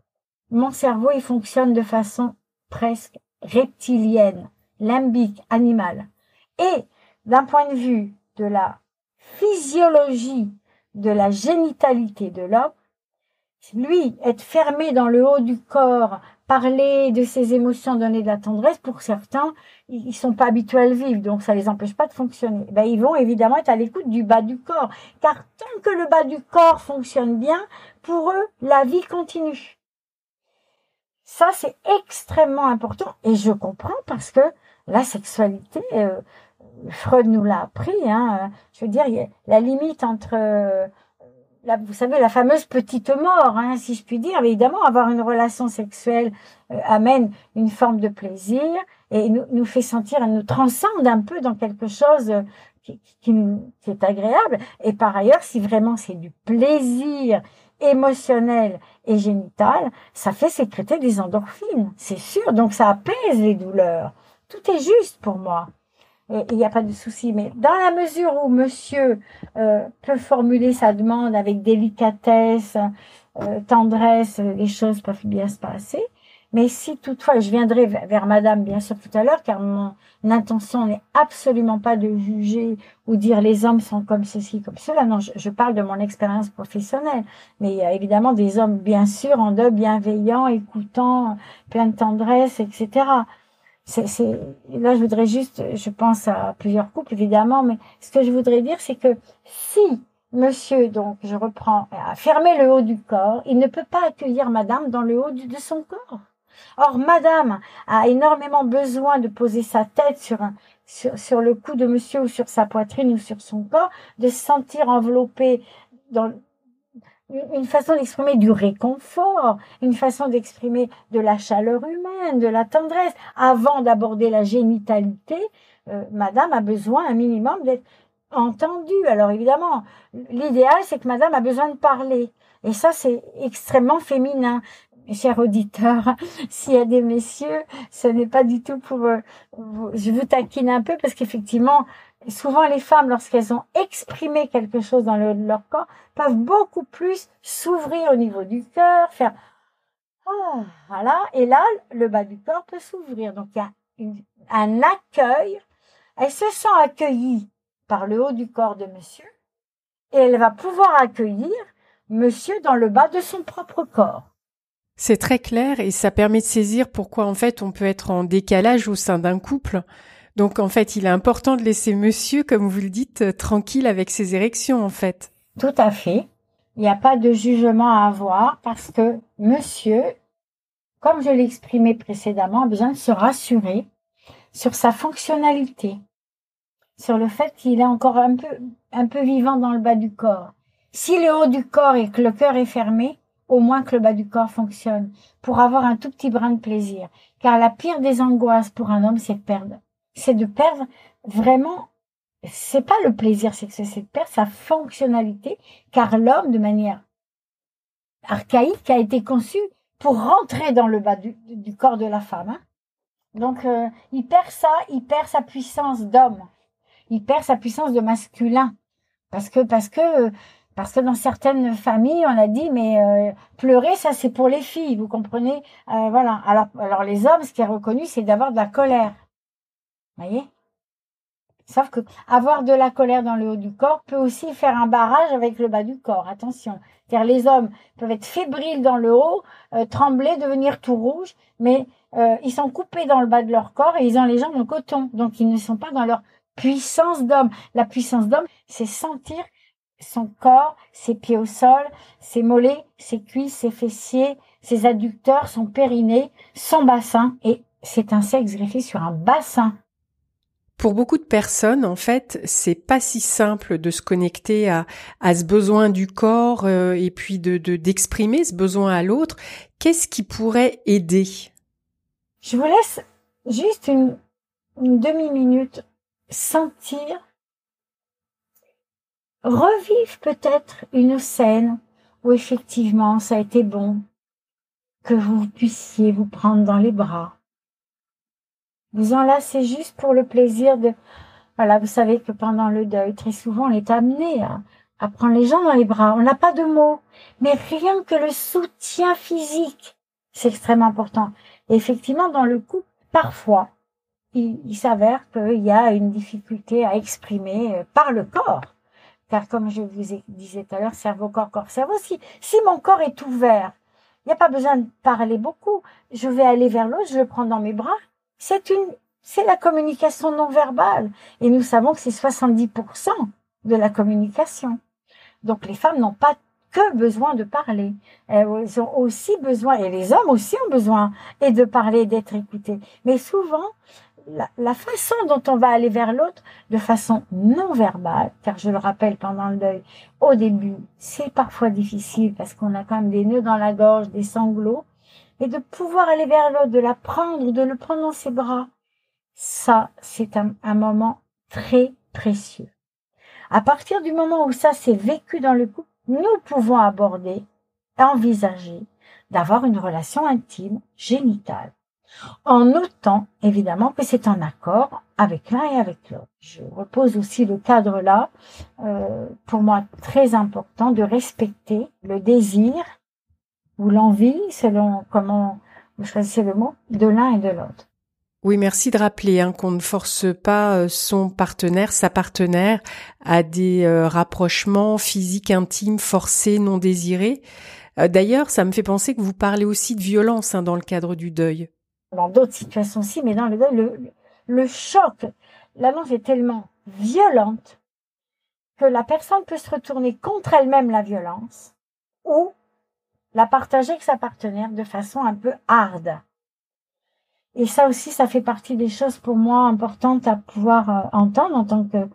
mon cerveau, il fonctionne de façon presque reptilienne, limbique, animale. Et d'un point de vue de la physiologie de la génitalité de l'homme, lui, être fermé dans le haut du corps, parler de ses émotions, donner de la tendresse, pour certains, ils sont pas habitués à le vivre, donc ça les empêche pas de fonctionner. Ben, ils vont évidemment être à l'écoute du bas du corps, car tant que le bas du corps fonctionne bien, pour eux, la vie continue. Ça, c'est extrêmement important, et je comprends parce que la sexualité, euh, Freud nous l'a appris, hein, je veux dire, il y a la limite entre... Euh, La, vous savez, la fameuse petite mort, hein, si je puis dire. Mais évidemment, avoir une relation sexuelle euh, amène une forme de plaisir et nous, nous fait sentir, nous transcende un peu dans quelque chose euh, qui, qui, qui est agréable. Et par ailleurs, si vraiment c'est du plaisir émotionnel et génital, ça fait sécréter des endorphines, c'est sûr. Donc, ça apaise les douleurs. Tout est juste pour moi. Et il n'y a pas de souci, mais dans la mesure où monsieur euh, peut formuler sa demande avec délicatesse, euh, tendresse, les choses peuvent bien se passer. Mais si toutefois, je viendrai vers, vers madame bien sûr tout à l'heure, car mon intention n'est absolument pas de juger ou dire les hommes sont comme ceci, comme cela. Non, je, je parle de mon expérience professionnelle. Mais il y a évidemment des hommes bien sûr en deux, bienveillants, écoutants, plein de tendresse, et cetera. C'est, c'est, là, je voudrais juste, je pense à plusieurs couples, évidemment, mais ce que je voudrais dire, c'est que si monsieur, donc, je reprends, a fermé le haut du corps, il ne peut pas accueillir madame dans le haut du, de son corps. Or, madame a énormément besoin de poser sa tête sur un, sur, sur le cou de monsieur ou sur sa poitrine ou sur son corps, de se sentir enveloppée dans, une façon d'exprimer du réconfort, une façon d'exprimer de la chaleur humaine, de la tendresse. Avant d'aborder la génitalité, euh, madame a besoin un minimum d'être entendue. Alors évidemment, l'idéal, c'est que madame a besoin de parler. Et ça, c'est extrêmement féminin. Chers auditeurs, s'il y a des messieurs, ce n'est pas du tout pour... Euh, vous, je vous taquine un peu parce qu'effectivement, souvent les femmes, lorsqu'elles ont exprimé quelque chose dans le haut de leur corps, peuvent beaucoup plus s'ouvrir au niveau du cœur, faire... Ah, voilà. Et là, le bas du corps peut s'ouvrir. Donc, il y a une, un accueil. Elle se sent accueillie par le haut du corps de monsieur et elle va pouvoir accueillir monsieur dans le bas de son propre corps. C'est très clair et ça permet de saisir pourquoi en fait on peut être en décalage au sein d'un couple. Donc en fait, il est important de laisser monsieur, comme vous le dites, tranquille avec ses érections en fait. Tout à fait. Il n'y a pas de jugement à avoir parce que monsieur, comme je l'exprimais précédemment, a besoin de se rassurer sur sa fonctionnalité, sur le fait qu'il est encore un peu, un peu vivant dans le bas du corps. Si le haut du corps et que le cœur est fermé, au moins que le bas du corps fonctionne, pour avoir un tout petit brin de plaisir. Car la pire des angoisses pour un homme, c'est de perdre. C'est de perdre vraiment, c'est pas le plaisir sexuel, c'est de perdre sa fonctionnalité, car l'homme, de manière archaïque, a été conçu pour rentrer dans le bas du, du corps de la femme. Hein. Donc, euh, il perd ça, il perd sa puissance d'homme, il perd sa puissance de masculin, parce que, parce que, Parce que dans certaines familles, on a dit, mais euh, pleurer, ça c'est pour les filles, vous comprenez euh, voilà. Alors, alors les hommes, ce qui est reconnu, c'est d'avoir de la colère. Vous voyez? Sauf que avoir de la colère dans le haut du corps peut aussi faire un barrage avec le bas du corps. Attention. C'est-à-dire les hommes peuvent être fébriles dans le haut, euh, trembler, devenir tout rouge, mais euh, ils sont coupés dans le bas de leur corps et ils ont les jambes en coton. Donc ils ne sont pas dans leur puissance d'homme. La puissance d'homme, c'est sentir son corps, ses pieds au sol, ses mollets, ses cuisses, ses fessiers, ses adducteurs, son périnée, son bassin. Et c'est un sexe greffé sur un bassin. Pour beaucoup de personnes, en fait, c'est pas si simple de se connecter à, à ce besoin du corps euh, et puis de, de, d'exprimer ce besoin à l'autre. Qu'est-ce qui pourrait aider? Je vous laisse juste une, une demi-minute sentir. Revivre peut-être une scène où effectivement ça a été bon, que vous puissiez vous prendre dans les bras. Vous enlacez juste pour le plaisir de... Voilà, vous savez que pendant le deuil, très souvent on est amené à, à prendre les gens dans les bras. On n'a pas de mots, mais rien que le soutien physique, c'est extrêmement important. Et effectivement, dans le couple, parfois, il, il s'avère qu'il y a une difficulté à exprimer par le corps. Car comme je vous disais tout à l'heure, cerveau, corps, corps, cerveau, si, si mon corps est ouvert, il n'y a pas besoin de parler beaucoup, je vais aller vers l'autre, je le prends dans mes bras, c'est une, c'est la communication non verbale, et nous savons que c'est soixante-dix pour cent de la communication. Donc les femmes n'ont pas que besoin de parler, elles ont aussi besoin, et les hommes aussi ont besoin, et de parler, d'être écoutés, mais souvent, La, la façon dont on va aller vers l'autre de façon non verbale, car je le rappelle pendant le deuil, au début, c'est parfois difficile parce qu'on a quand même des nœuds dans la gorge, des sanglots, et de pouvoir aller vers l'autre, de la prendre, de le prendre dans ses bras, ça, c'est un, un moment très précieux. À partir du moment où ça s'est vécu dans le couple, nous pouvons aborder, envisager d'avoir une relation intime, génitale. En notant, évidemment, que c'est en accord avec l'un et avec l'autre. Je repose aussi le cadre là, euh, pour moi très important, de respecter le désir ou l'envie, selon comment vous choisissez le mot, de l'un et de l'autre. Oui, merci de rappeler hein, qu'on ne force pas son partenaire, sa partenaire, à des euh, rapprochements physiques, intimes, forcés, non désirés. Euh, d'ailleurs, ça me fait penser que vous parlez aussi de violence hein, dans le cadre du deuil. Dans d'autres situations aussi, mais dans le deuil, le, le choc, l'annonce est tellement violente que la personne peut se retourner contre elle-même la violence ou la partager avec sa partenaire de façon un peu harde. Et ça aussi, ça fait partie des choses pour moi importantes à pouvoir euh, entendre en tant que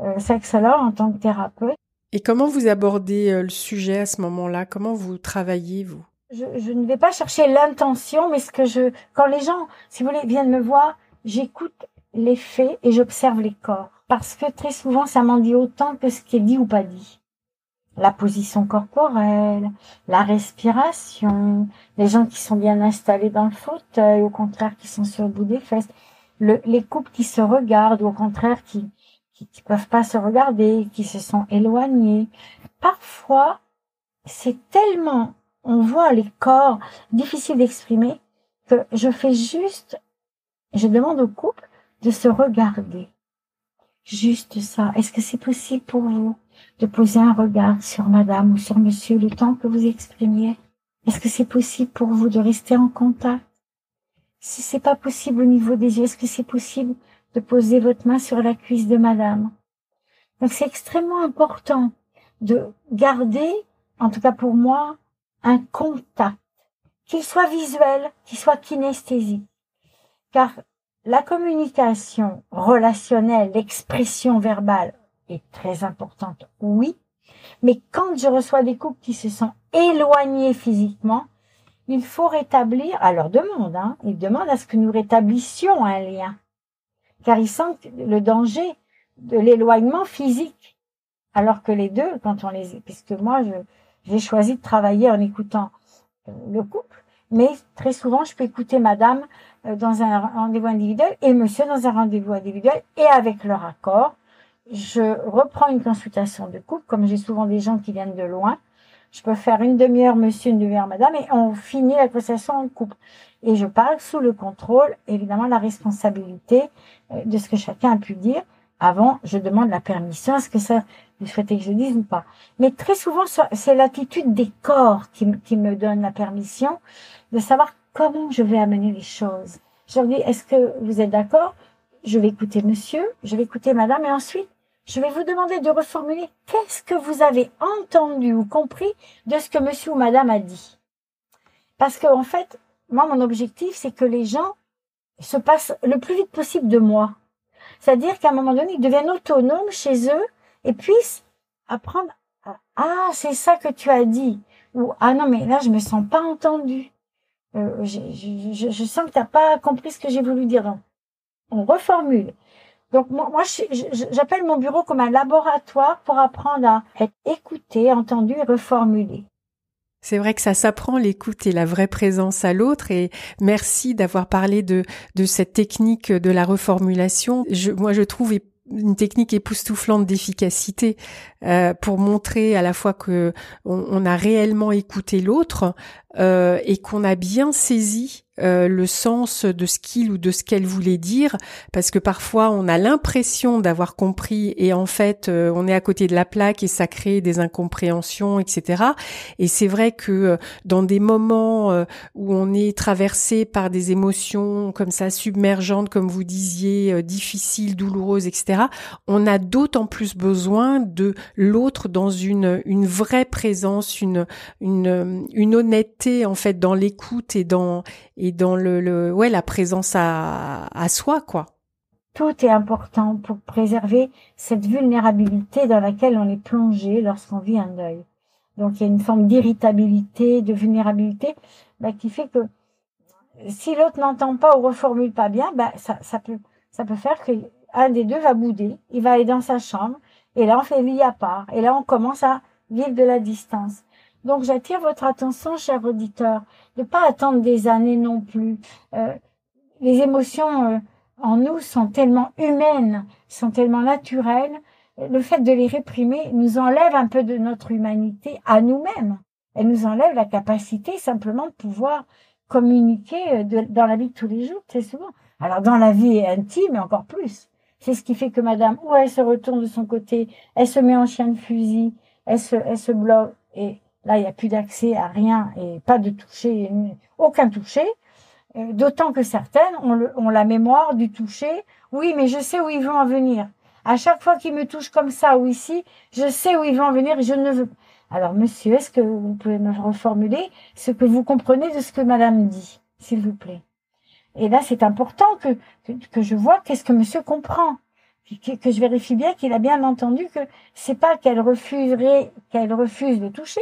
euh, sexologue, en tant que thérapeute. Et comment vous abordez le sujet à ce moment-là? Comment vous travaillez, vous? Je, je ne vais pas chercher l'intention, mais ce que je, quand les gens, si vous voulez, viennent me voir, j'écoute les faits et j'observe les corps. Parce que très souvent, ça m'en dit autant que ce qui est dit ou pas dit. La position corporelle, la respiration, les gens qui sont bien installés dans le fauteuil, au contraire, qui sont sur le bout des fesses, le, les couples qui se regardent, au contraire, qui, qui, qui peuvent pas se regarder, qui se sont éloignés. Parfois, c'est tellement, on voit les corps difficiles d'exprimer, que je fais juste, je demande au couple de se regarder. Juste ça. Est-ce que c'est possible pour vous de poser un regard sur madame ou sur monsieur le temps que vous exprimiez? Est-ce que c'est possible pour vous de rester en contact? Si c'est pas possible au niveau des yeux, est-ce que c'est possible de poser votre main sur la cuisse de madame? Donc c'est extrêmement important de garder, en tout cas pour moi, un contact, qu'il soit visuel, qu'il soit kinesthésique. Car la communication relationnelle, l'expression verbale est très importante, oui, mais quand je reçois des couples qui se sont éloignés physiquement, il faut rétablir, à leur demande, hein, ils demandent à ce que nous rétablissions un lien, car ils sentent le danger de l'éloignement physique, alors que les deux, quand on les, puisque moi je, j'ai choisi de travailler en écoutant le couple, mais très souvent je peux écouter madame dans un rendez-vous individuel et monsieur dans un rendez-vous individuel, et avec leur accord, je reprends une consultation de couple, comme j'ai souvent des gens qui viennent de loin, je peux faire une demi-heure monsieur, une demi-heure madame, et on finit la consultation en couple. Et je parle sous le contrôle, évidemment la responsabilité de ce que chacun a pu dire. Avant, je demande la permission, est-ce que ça, vous souhaitez que je dise ou pas? Mais très souvent, c'est l'attitude des corps qui, qui me donne la permission de savoir comment je vais amener les choses. Je leur dis, est-ce que vous êtes d'accord? Je vais écouter monsieur, je vais écouter madame, et ensuite, je vais vous demander de reformuler qu'est-ce que vous avez entendu ou compris de ce que monsieur ou madame a dit. Parce que, en fait, moi, mon objectif, c'est que les gens se passent le plus vite possible de moi. C'est-à-dire qu'à un moment donné, ils deviennent autonomes chez eux et puissent apprendre à, ah, c'est ça que tu as dit. Ou, ah non, mais là, je me sens pas entendue. Euh, je, je, je, je sens que t'as pas compris ce que j'ai voulu dire. Donc, on reformule. Donc, moi, moi je, je, j'appelle mon bureau comme un laboratoire pour apprendre à être écouté, entendu et reformulé. C'est vrai que ça s'apprend, l'écoute et la vraie présence à l'autre, et merci d'avoir parlé de de cette technique de la reformulation. Je, moi, je trouve une technique époustouflante d'efficacité euh, pour montrer à la fois que on, on a réellement écouté l'autre euh, et qu'on a bien saisi Euh, le sens de ce qu'il ou de ce qu'elle voulait dire, parce que parfois on a l'impression d'avoir compris et en fait euh, on est à côté de la plaque et ça crée des incompréhensions, et cetera. Et c'est vrai que euh, dans des moments euh, où on est traversé par des émotions comme ça, submergentes, comme vous disiez, euh, difficiles, douloureuses, et cetera, on a d'autant plus besoin de l'autre dans une une vraie présence, une une une honnêteté en fait dans l'écoute et dans et Et dans le, le, ouais, la présence à, à soi, quoi. Tout est important pour préserver cette vulnérabilité dans laquelle on est plongé lorsqu'on vit un deuil. Donc, il y a une forme d'irritabilité, de vulnérabilité, bah, qui fait que si l'autre n'entend pas ou reformule pas bien, bah, ça, ça peut, ça peut faire qu'un des deux va bouder, il va aller dans sa chambre, et là, on fait vie à part. Et là, on commence à vivre de la distance. Donc, j'attire votre attention, chers auditeurs, de pas attendre des années non plus. Euh, les émotions euh, en nous sont tellement humaines, sont tellement naturelles. Le fait de les réprimer nous enlève un peu de notre humanité à nous-mêmes. Elle nous enlève la capacité simplement de pouvoir communiquer de, dans la vie de tous les jours, très souvent. Alors, dans la vie intime, encore plus. C'est ce qui fait que madame, ou elle se retourne de son côté, elle se met en chien de fusil, elle se, elle se bloque et... Là, il n'y a plus d'accès à rien et pas de toucher, aucun toucher. D'autant que certaines ont, le, ont la mémoire du toucher. Oui, mais je sais où ils vont en venir. À chaque fois qu'ils me touchent comme ça ou ici, je sais où ils vont en venir et je ne veux. Alors, monsieur, est-ce que vous pouvez me reformuler ce que vous comprenez de ce que madame dit, s'il vous plaît? Et là, c'est important que, que, que je vois qu'est-ce que monsieur comprend. que, que je vérifie bien qu'il a bien entendu que c'est pas qu'elle refuserait, qu'elle refuse de toucher,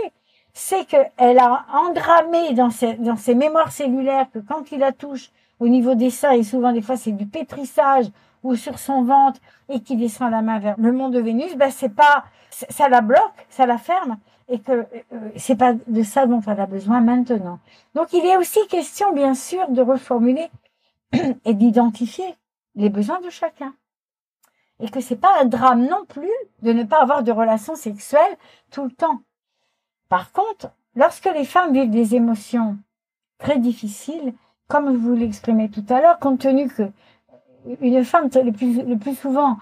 c'est qu'elle a engrammé dans ses, dans ses mémoires cellulaires que quand il la touche au niveau des seins, et souvent des fois c'est du pétrissage ou sur son ventre, et qu'il descend la main vers le mont de Vénus, ben c'est pas, ça la bloque, ça la ferme, et que euh, c'est pas de ça dont elle a besoin maintenant. Donc il est aussi question bien sûr de reformuler et d'identifier les besoins de chacun. Et que c'est pas un drame non plus de ne pas avoir de relations sexuelles tout le temps. Par contre, lorsque les femmes vivent des émotions très difficiles, comme je vous l'exprimais tout à l'heure, compte tenu que une femme le plus, le plus souvent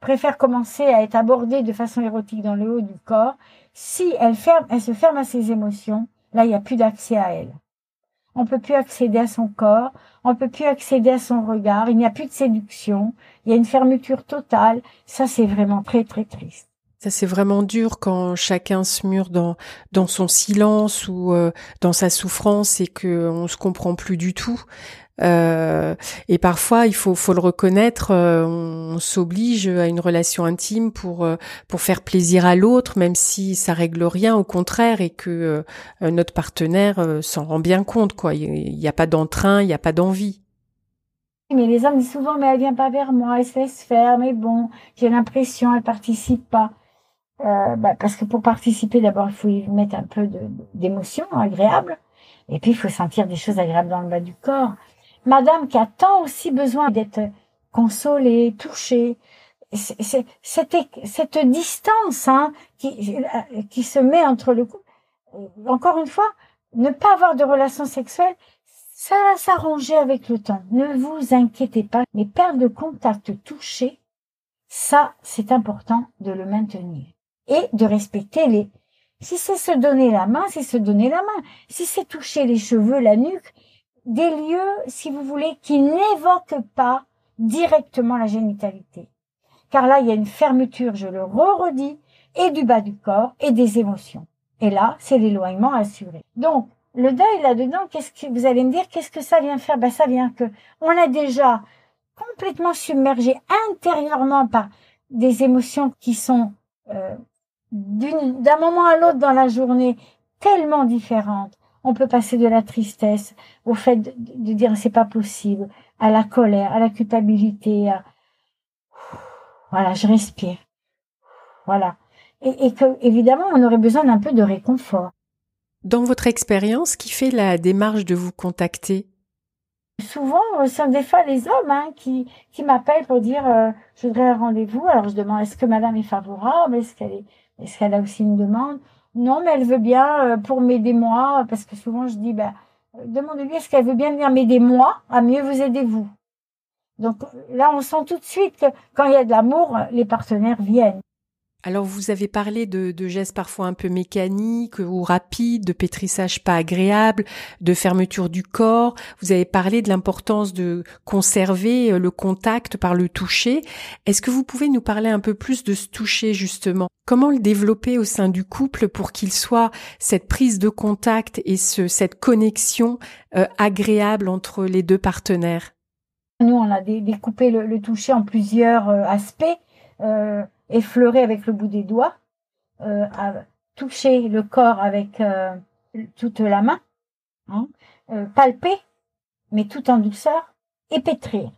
préfère commencer à être abordée de façon érotique dans le haut du corps, si elle ferme, elle se ferme à ses émotions, là il n'y a plus d'accès à elle. On ne peut plus accéder à son corps, on ne peut plus accéder à son regard, il n'y a plus de séduction, il y a une fermeture totale, ça c'est vraiment très très triste. Ça, c'est vraiment dur quand chacun se mure dans dans son silence ou euh, dans sa souffrance et que on se comprend plus du tout. Euh, et parfois, il faut faut le reconnaître, euh, on, on s'oblige à une relation intime pour euh, pour faire plaisir à l'autre, même si ça règle rien, au contraire, et que euh, notre partenaire euh, s'en rend bien compte, quoi. Il n'y a pas d'entrain, il n'y a pas d'envie. Mais les hommes disent souvent, mais elle vient pas vers moi, elle se laisse faire, mais bon, j'ai l'impression, elle participe pas. Euh, bah parce que pour participer, d'abord, il faut y mettre un peu de, d'émotion agréable. Et puis, il faut sentir des choses agréables dans le bas du corps. Madame qui a tant aussi besoin d'être consolée, touchée, c'est, c'est, cette, cette distance hein, qui, qui se met entre le couple, encore une fois, ne pas avoir de relation sexuelle, ça va s'arranger avec le temps. Ne vous inquiétez pas. Mais perdre le contact touché, ça, c'est important de le maintenir. Et de respecter les... Si c'est se donner la main, c'est se donner la main. Si c'est toucher les cheveux, la nuque, des lieux, si vous voulez, qui n'évoquent pas directement la génitalité. Car là, il y a une fermeture, je le re-redis, et du bas du corps, et des émotions. Et là, c'est l'éloignement assuré. Donc, le deuil là-dedans, qu'est-ce que vous allez me dire, qu'est-ce que ça vient faire? Ben, ça vient que on a déjà complètement submergé intérieurement par des émotions qui sont... Euh, D'une, d'un moment à l'autre dans la journée, tellement différente. On peut passer de la tristesse au fait de, de dire c'est pas possible, à la colère, à la culpabilité, à... voilà, je respire. Voilà. Et, et que, évidemment, on aurait besoin d'un peu de réconfort. Dans votre expérience, qui fait la démarche de vous contacter? Souvent, ce sont des fois les hommes hein, qui, qui m'appellent pour dire euh, je voudrais un rendez-vous. Alors je demande est-ce que madame est favorable, est-ce qu'elle est. Est-ce qu'elle a aussi une demande? Non, mais elle veut bien pour m'aider moi, parce que souvent je dis, ben, demandez-lui, est-ce qu'elle veut bien venir m'aider moi à mieux vous aider vous? Donc là, on sent tout de suite que quand il y a de l'amour, les partenaires viennent. Alors, vous avez parlé de, de gestes parfois un peu mécaniques ou rapides, de pétrissage pas agréable, de fermeture du corps. Vous avez parlé de l'importance de conserver le contact par le toucher. Est-ce que vous pouvez nous parler un peu plus de ce toucher, justement? Comment le développer au sein du couple pour qu'il soit cette prise de contact et ce, cette connexion euh, agréable entre les deux partenaires? Nous, on a découpé le, le toucher en plusieurs aspects. Euh... effleurer avec le bout des doigts, euh, à toucher le corps avec euh, toute la main, hein, euh, palper, mais tout en douceur, et pétrir.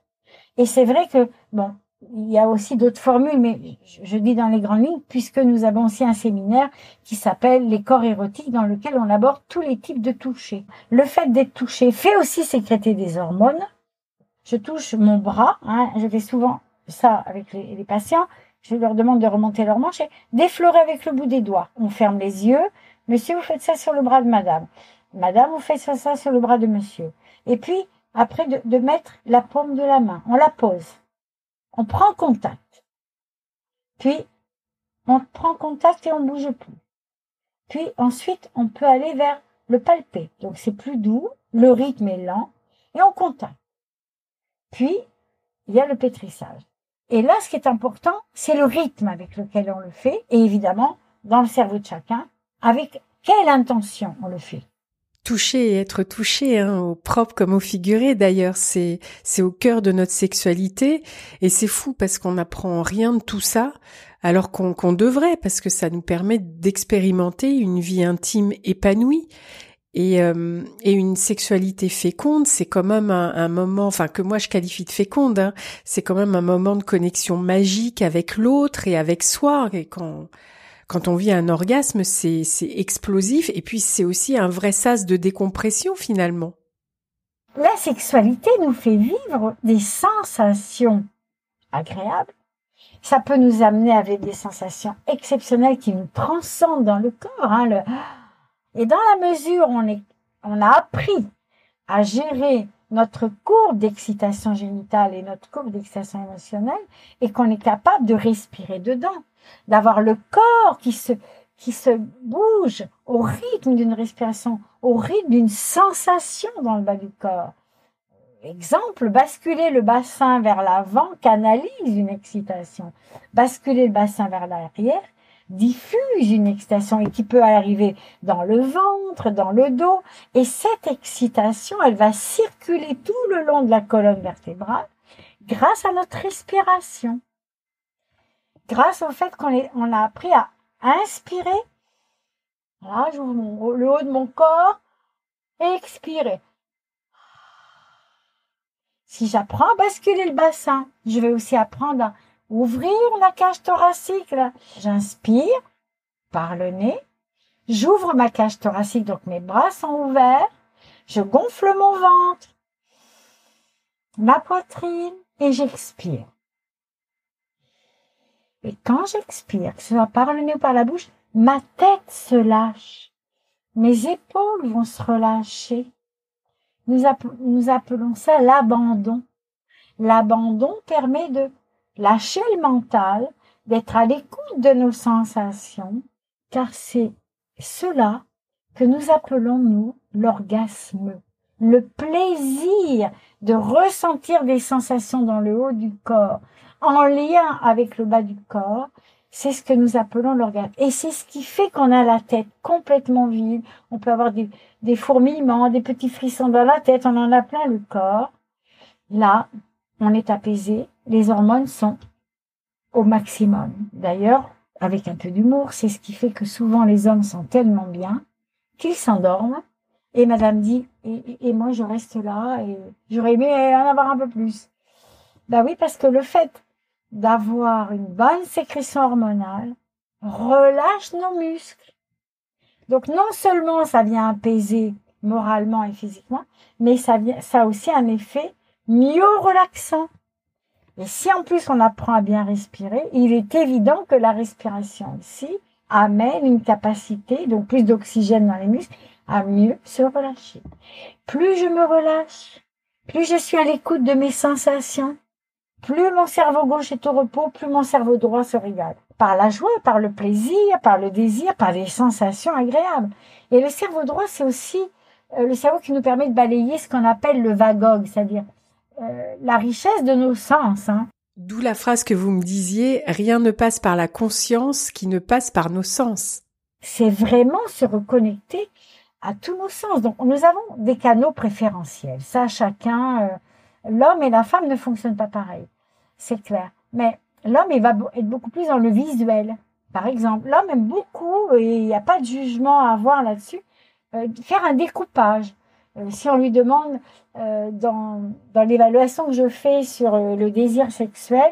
Et c'est vrai que, bon, il y a aussi d'autres formules, mais je, je dis dans les grandes lignes, puisque nous avons aussi un séminaire qui s'appelle « Les corps érotiques » dans lequel on aborde tous les types de toucher. Le fait d'être touché fait aussi sécréter des hormones. Je touche mon bras, hein, je fais souvent ça avec les, les patients, je leur demande de remonter leur manche et d'effleurer avec le bout des doigts. On ferme les yeux. Monsieur, vous faites ça sur le bras de madame. Madame, vous faites ça, ça sur le bras de monsieur. Et puis, après, de, de mettre la paume de la main. On la pose. On prend contact. Puis, on prend contact et on ne bouge plus. Puis, ensuite, on peut aller vers le palper. Donc, c'est plus doux. Le rythme est lent. Et on contacte. Puis, il y a le pétrissage. Et là, ce qui est important, c'est le rythme avec lequel on le fait, et évidemment, dans le cerveau de chacun, avec quelle intention on le fait. toucher et être touché, hein, au propre comme au figuré d'ailleurs, c'est c'est au cœur de notre sexualité et c'est fou parce qu'on n'apprend rien de tout ça alors qu'on qu'on devrait, parce que ça nous permet d'expérimenter une vie intime épanouie. Et, euh, et une sexualité féconde, c'est quand même un, un moment, enfin que moi je qualifie de féconde, hein, c'est quand même un moment de connexion magique avec l'autre et avec soi. Et quand, quand on vit un orgasme, c'est, c'est explosif et puis c'est aussi un vrai sas de décompression finalement. La sexualité nous fait vivre des sensations agréables. Ça peut nous amener avec des sensations exceptionnelles qui nous transcendent dans le corps, hein, le... Et dans la mesure où on, est, on a appris à gérer notre courbe d'excitation génitale et notre courbe d'excitation émotionnelle, et qu'on est capable de respirer dedans, d'avoir le corps qui se, qui se bouge au rythme d'une respiration, au rythme d'une sensation dans le bas du corps. Exemple, basculer le bassin vers l'avant canalise une excitation. Basculer le bassin vers l'arrière diffuse une excitation et qui peut arriver dans le ventre, dans le dos. Et cette excitation, elle va circuler tout le long de la colonne vertébrale grâce à notre respiration. Grâce au fait qu'on est, on a appris à inspirer. Voilà, j'ouvre mon, le haut de mon corps et expirer. Si j'apprends à basculer le bassin, je vais aussi apprendre à ouvrir la cage thoracique. Là. J'inspire par le nez. J'ouvre ma cage thoracique, donc mes bras sont ouverts. Je gonfle mon ventre, ma poitrine et j'expire. Et quand j'expire, que ce soit par le nez ou par la bouche, ma tête se lâche. Mes épaules vont se relâcher. Nous, app- nous appelons ça l'abandon. L'abandon permet de lâcher le mental, d'être à l'écoute de nos sensations, car c'est cela que nous appelons, nous, l'orgasme. Le plaisir de ressentir des sensations dans le haut du corps, en lien avec le bas du corps, c'est ce que nous appelons l'orgasme. Et c'est ce qui fait qu'on a la tête complètement vide, on peut avoir des, des fourmillements, des petits frissons dans la tête, on en a plein le corps. Là, on est apaisé, les hormones sont au maximum. D'ailleurs, avec un peu d'humour, c'est ce qui fait que souvent les hommes sont tellement bien qu'ils s'endorment. Et madame dit, et, et moi je reste là, et j'aurais aimé en avoir un peu plus. Ben oui, parce que le fait d'avoir une bonne sécrétion hormonale relâche nos muscles. Donc non seulement ça vient apaiser moralement et physiquement, mais ça, vient, ça a aussi un effet mieux relaxant. Et si en plus on apprend à bien respirer, il est évident que la respiration ici amène une capacité, donc plus d'oxygène dans les muscles, à mieux se relâcher. Plus je me relâche, plus je suis à l'écoute de mes sensations, plus mon cerveau gauche est au repos, plus mon cerveau droit se régale. Par la joie, par le plaisir, par le désir, par les sensations agréables. Et le cerveau droit, c'est aussi le cerveau qui nous permet de balayer ce qu'on appelle le vagogue, c'est-à-dire Euh, la richesse de nos sens. Hein. D'où la phrase que vous me disiez, rien ne passe par la conscience qui ne passe par nos sens. C'est vraiment se reconnecter à tous nos sens. Donc, nous avons des canaux préférentiels. Ça, chacun, euh, l'homme et la femme ne fonctionnent pas pareil. C'est clair. Mais l'homme, il va être beaucoup plus dans le visuel. Par exemple, l'homme aime beaucoup, et il n'y a pas de jugement à avoir là-dessus, euh, faire un découpage. Si on lui demande, euh, dans, dans l'évaluation que je fais sur euh, le désir sexuel,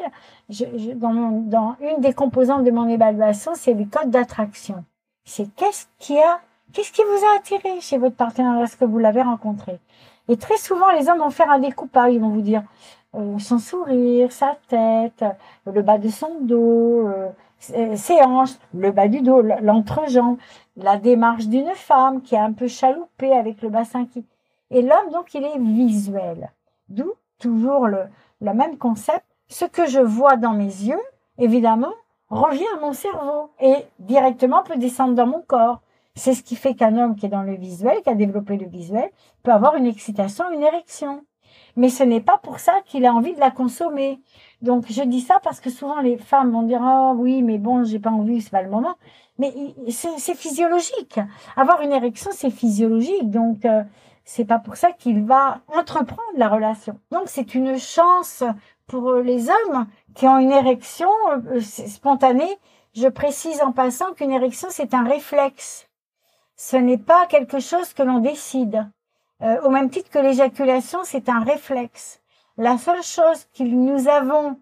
je, je, dans, mon, dans une des composantes de mon évaluation, c'est les codes d'attraction. C'est qu'est-ce qui a, qu'est-ce qui vous a attiré chez votre partenaire lorsque vous l'avez rencontré. Et très souvent, les hommes vont faire un découpage. Ils vont vous dire euh, son sourire, sa tête, le bas de son dos, euh, ses hanches, le bas du dos, l'entrejambe, la démarche d'une femme qui est un peu chaloupée avec le bassin qui... Et l'homme, donc, il est visuel. D'où toujours le, le même concept. Ce que je vois dans mes yeux, évidemment, revient à mon cerveau et directement peut descendre dans mon corps. C'est ce qui fait qu'un homme qui est dans le visuel, qui a développé le visuel, peut avoir une excitation, une érection. Mais ce n'est pas pour ça qu'il a envie de la consommer. Donc, je dis ça parce que souvent, les femmes vont dire « Oh oui, mais bon, j'ai pas envie, c'est pas le moment. » Mais c'est, c'est physiologique. Avoir une érection, c'est physiologique. Donc, euh, c'est pas pour ça qu'il va entreprendre la relation. Donc, c'est une chance pour les hommes qui ont une érection euh, spontanée. Je précise en passant qu'une érection, c'est un réflexe. Ce n'est pas quelque chose que l'on décide. Euh, au même titre que l'éjaculation, c'est un réflexe. La seule chose que nous avons,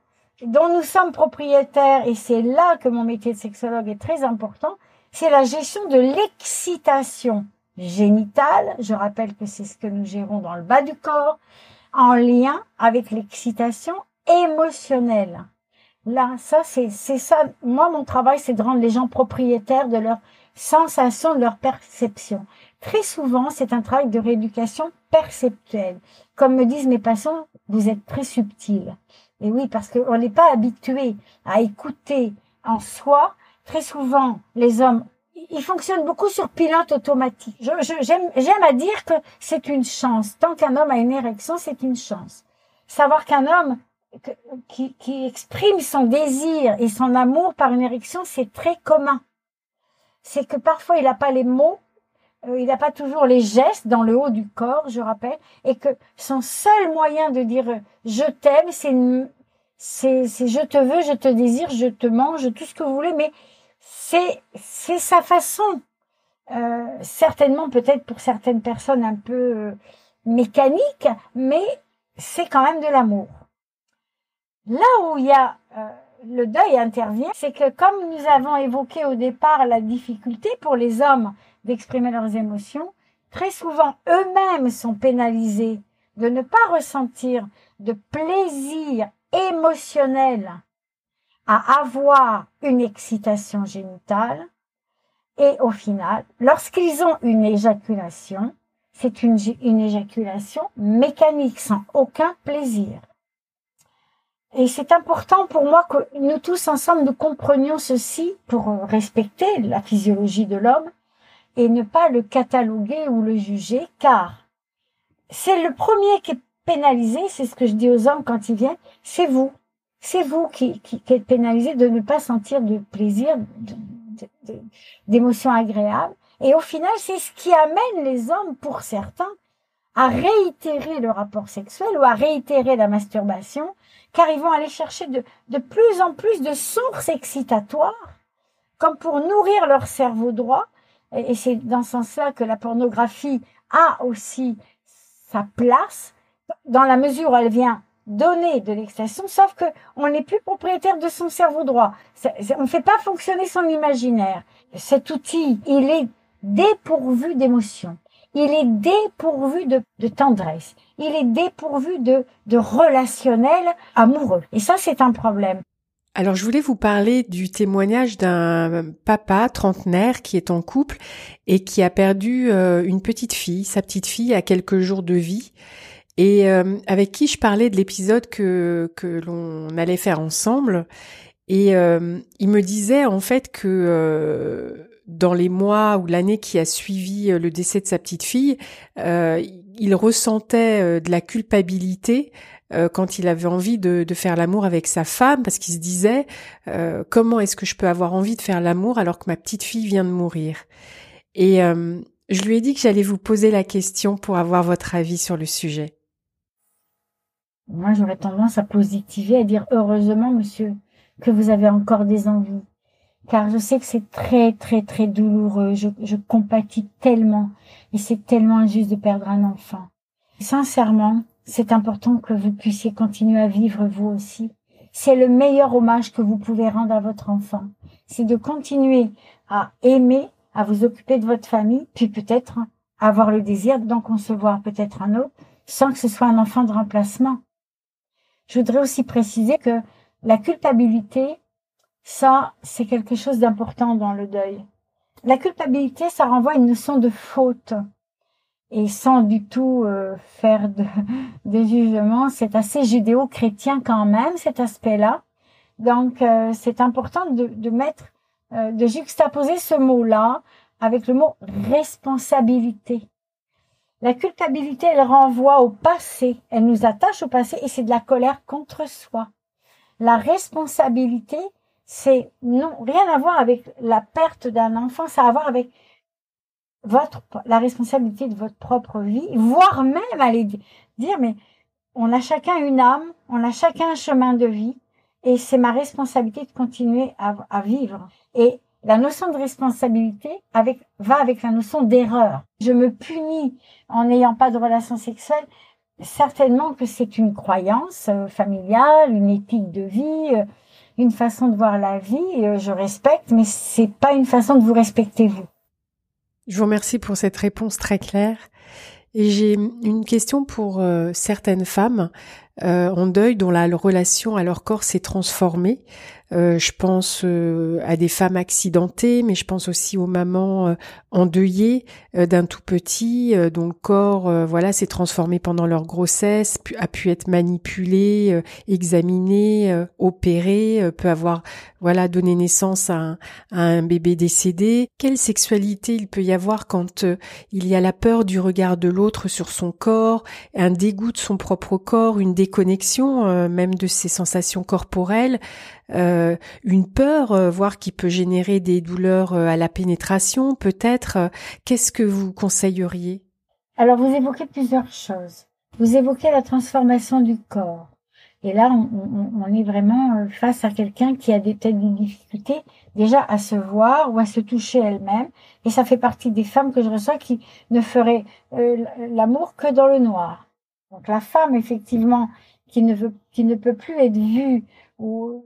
dont nous sommes propriétaires, et c'est là que mon métier de sexologue est très important, c'est la gestion de l'excitation génitale. Je rappelle que c'est ce que nous gérons dans le bas du corps, en lien avec l'excitation émotionnelle. Là, ça, c'est, c'est ça. Moi, mon travail, c'est de rendre les gens propriétaires de leurs sensations, de leurs perceptions. Très souvent, c'est un travail de rééducation perceptuelle. Comme me disent mes patients, vous êtes très subtil. Et oui, parce qu'on n'est pas habitué à écouter en soi. Très souvent, les hommes, ils fonctionnent beaucoup sur pilote automatique. Je, je, j'aime, j'aime à dire que c'est une chance. Tant qu'un homme a une érection, c'est une chance. Savoir qu'un homme que, qui, qui exprime son désir et son amour par une érection, c'est très commun. C'est que parfois, il n'a pas les mots, il n'a pas toujours les gestes dans le haut du corps, je rappelle, et que son seul moyen de dire « je t'aime », c'est, c'est, c'est « je te veux, je te désire, je te mange », tout ce que vous voulez, mais c'est, c'est sa façon. Euh, certainement, peut-être pour certaines personnes un peu euh, mécanique, mais c'est quand même de l'amour. Là où il y a... Euh, le deuil intervient, c'est que comme nous avons évoqué au départ la difficulté pour les hommes d'exprimer leurs émotions, très souvent eux-mêmes sont pénalisés de ne pas ressentir de plaisir émotionnel à avoir une excitation génitale. Et au final, lorsqu'ils ont une éjaculation, c'est une, une éjaculation mécanique sans aucun plaisir. Et c'est important pour moi que nous tous ensemble nous comprenions ceci pour respecter la physiologie de l'homme et ne pas le cataloguer ou le juger, car c'est le premier qui est pénalisé, c'est ce que je dis aux hommes quand ils viennent, c'est vous. C'est vous qui, qui, qui êtes pénalisé de ne pas sentir de plaisir, de, de, de, d'émotions agréables. Et au final, c'est ce qui amène les hommes, pour certains, à réitérer le rapport sexuel ou à réitérer la masturbation, car ils vont aller chercher de, de plus en plus de sources excitatoires, comme pour nourrir leur cerveau droit. Et, et c'est dans ce sens-là que la pornographie a aussi sa place, dans la mesure où elle vient donner de l'excitation, sauf que on n'est plus propriétaire de son cerveau droit. C'est, c'est, on ne fait pas fonctionner son imaginaire. Cet outil, il est dépourvu d'émotions. Il est dépourvu de, de tendresse. Il est dépourvu de, de relationnel amoureux. Et ça, c'est un problème. Alors, je voulais vous parler du témoignage d'un papa trentenaire qui est en couple et qui a perdu euh, une petite fille, sa petite fille, à quelques jours de vie. Et euh, avec qui je parlais de l'épisode que, que l'on allait faire ensemble. Et euh, il me disait, en fait, que... Euh, dans les mois ou l'année qui a suivi le décès de sa petite fille, euh, il ressentait de la culpabilité euh, quand il avait envie de, de faire l'amour avec sa femme, parce qu'il se disait euh, « Comment est-ce que je peux avoir envie de faire l'amour alors que ma petite fille vient de mourir ?» Et euh, je lui ai dit que j'allais vous poser la question pour avoir votre avis sur le sujet. Moi, j'aurais tendance à positiver, à dire « Heureusement, monsieur, que vous avez encore des envies. » Car je sais que c'est très, très, très douloureux. Je, je compatis tellement. Et c'est tellement injuste de perdre un enfant. Sincèrement, c'est important que vous puissiez continuer à vivre vous aussi. C'est le meilleur hommage que vous pouvez rendre à votre enfant. C'est de continuer à aimer, à vous occuper de votre famille, puis peut-être avoir le désir d'en concevoir peut-être un autre, sans que ce soit un enfant de remplacement. Je voudrais aussi préciser que la culpabilité, ça, c'est quelque chose d'important dans le deuil. La culpabilité, ça renvoie à une notion de faute. Et sans du tout euh, faire de, de jugement, c'est assez judéo-chrétien quand même, cet aspect-là. Donc, euh, c'est important de, de mettre, euh, de juxtaposer ce mot-là avec le mot « responsabilité ». La culpabilité, elle renvoie au passé, elle nous attache au passé et c'est de la colère contre soi. La responsabilité, c'est non, rien à voir avec la perte d'un enfant, ça a à voir avec votre, la responsabilité de votre propre vie, voire même aller dire, mais on a chacun une âme, on a chacun un chemin de vie, et c'est ma responsabilité de continuer à, à vivre. Et la notion de responsabilité avec, va avec la notion d'erreur. Je me punis en n'ayant pas de relation sexuelle. Certainement que c'est une croyance familiale, une éthique de vie, une façon de voir la vie. Je respecte, mais c'est pas une façon de vous respecter vous. Je vous remercie pour cette réponse très claire. Et j'ai une question pour euh, certaines femmes euh, en deuil dont la relation à leur corps s'est transformée. Euh, je pense euh, à des femmes accidentées, mais je pense aussi aux mamans euh, endeuillées euh, d'un tout petit, euh, dont le corps euh, voilà, s'est transformé pendant leur grossesse, pu, a pu être manipulé, euh, examiné, euh, opéré, euh, peut avoir voilà, donné naissance à un, à un bébé décédé. Quelle sexualité il peut y avoir quand euh, il y a la peur du regard de l'autre sur son corps, un dégoût de son propre corps, une déconnexion euh, même de ses sensations corporelles, Euh, une peur, euh, voire qui peut générer des douleurs euh, à la pénétration, peut-être. Euh, qu'est-ce que vous conseilleriez? Alors, vous évoquez plusieurs choses. Vous évoquez la transformation du corps. Et là, on, on, on est vraiment face à quelqu'un qui a des, peut-être des difficultés déjà à se voir ou à se toucher elle-même. Et ça fait partie des femmes que je reçois qui ne feraient euh, l'amour que dans le noir. Donc, la femme, effectivement, qui ne veut, qui ne peut plus être vue ou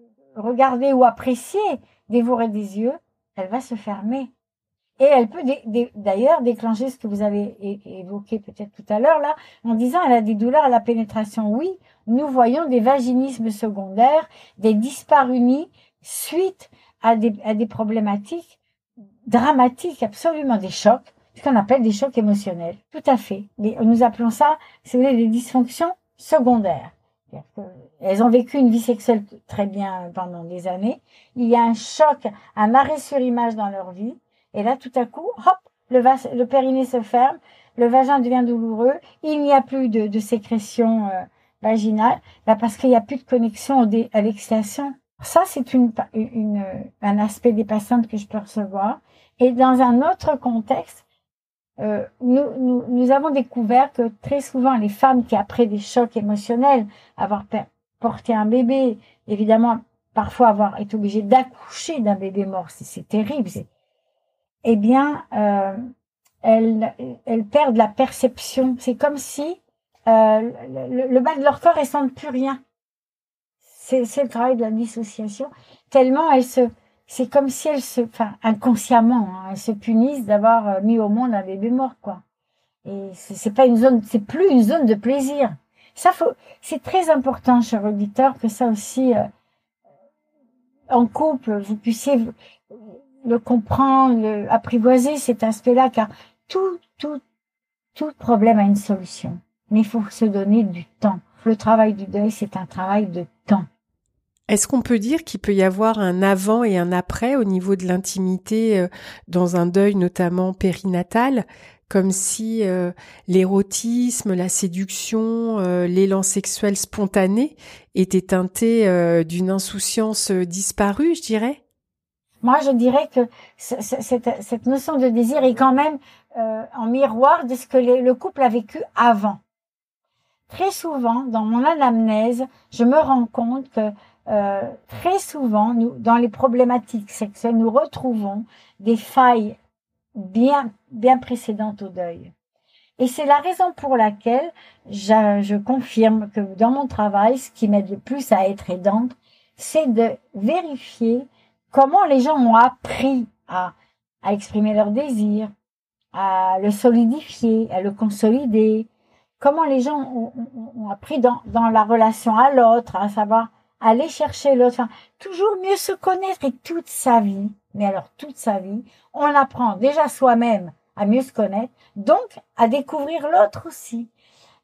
regarder ou apprécier, dévorer des yeux, elle va se fermer. Et elle peut dé- dé- d'ailleurs déclencher ce que vous avez é- évoqué peut-être tout à l'heure là, en disant elle a des douleurs à la pénétration. Oui, nous voyons des vaginismes secondaires, des dyspareunies suite à des, à des problématiques dramatiques, absolument des chocs, ce qu'on appelle des chocs émotionnels. Tout à fait. Les, nous appelons ça, si vous voulez, des dysfonctions secondaires. Elles ont vécu une vie sexuelle très bien pendant des années. Il y a un choc, un arrêt sur image dans leur vie. Et là, tout à coup, hop, le, vas- le périnée se ferme, le vagin devient douloureux, il n'y a plus de, de sécrétion euh, vaginale, là, parce qu'il n'y a plus de connexion au dé- à l'excitation. Ça, c'est une, une, un aspect des patientes que je peux recevoir. Et dans un autre contexte, Euh, nous, nous, nous avons découvert que très souvent les femmes qui après des chocs émotionnels, avoir per- porté un bébé, évidemment parfois avoir été obligée d'accoucher d'un bébé mort, c'est, c'est terrible, c'est... eh bien euh, elles, elles perdent la perception, c'est comme si euh, le, le bas de leur corps, elles sentent plus rien, c'est, c'est le travail de la dissociation, tellement elles se... C'est comme si elles se, enfin, inconsciemment, hein, elles se punissent d'avoir mis au monde un bébé mort, quoi. Et c'est, c'est pas une zone, c'est plus une zone de plaisir. Ça faut, c'est très important, cher auditeur, que ça aussi, euh, en couple, vous puissiez le comprendre, le, apprivoiser cet aspect-là, car tout, tout, tout problème a une solution. Mais il faut se donner du temps. Le travail du deuil, c'est un travail de temps. Est-ce qu'on peut dire qu'il peut y avoir un avant et un après au niveau de l'intimité euh, dans un deuil notamment périnatal, comme si euh, l'érotisme, la séduction, euh, l'élan sexuel spontané étaient teintés euh, d'une insouciance disparue, je dirais? Moi, je dirais que c- c- cette, cette notion de désir est quand même euh, en miroir de ce que les, le couple a vécu avant. Très souvent, dans mon anamnèse, je me rends compte que Euh, très souvent, nous, dans les problématiques sexuelles, nous retrouvons des failles bien, bien précédentes au deuil. Et c'est la raison pour laquelle je, je confirme que dans mon travail, ce qui m'aide le plus à être aidante, c'est de vérifier comment les gens ont appris à, à exprimer leur désir, à le solidifier, à le consolider, comment les gens ont, ont, ont appris dans, dans la relation à l'autre, à savoir aller chercher l'autre, enfin, toujours mieux se connaître et toute sa vie, mais alors toute sa vie, on apprend déjà soi-même à mieux se connaître, donc à découvrir l'autre aussi.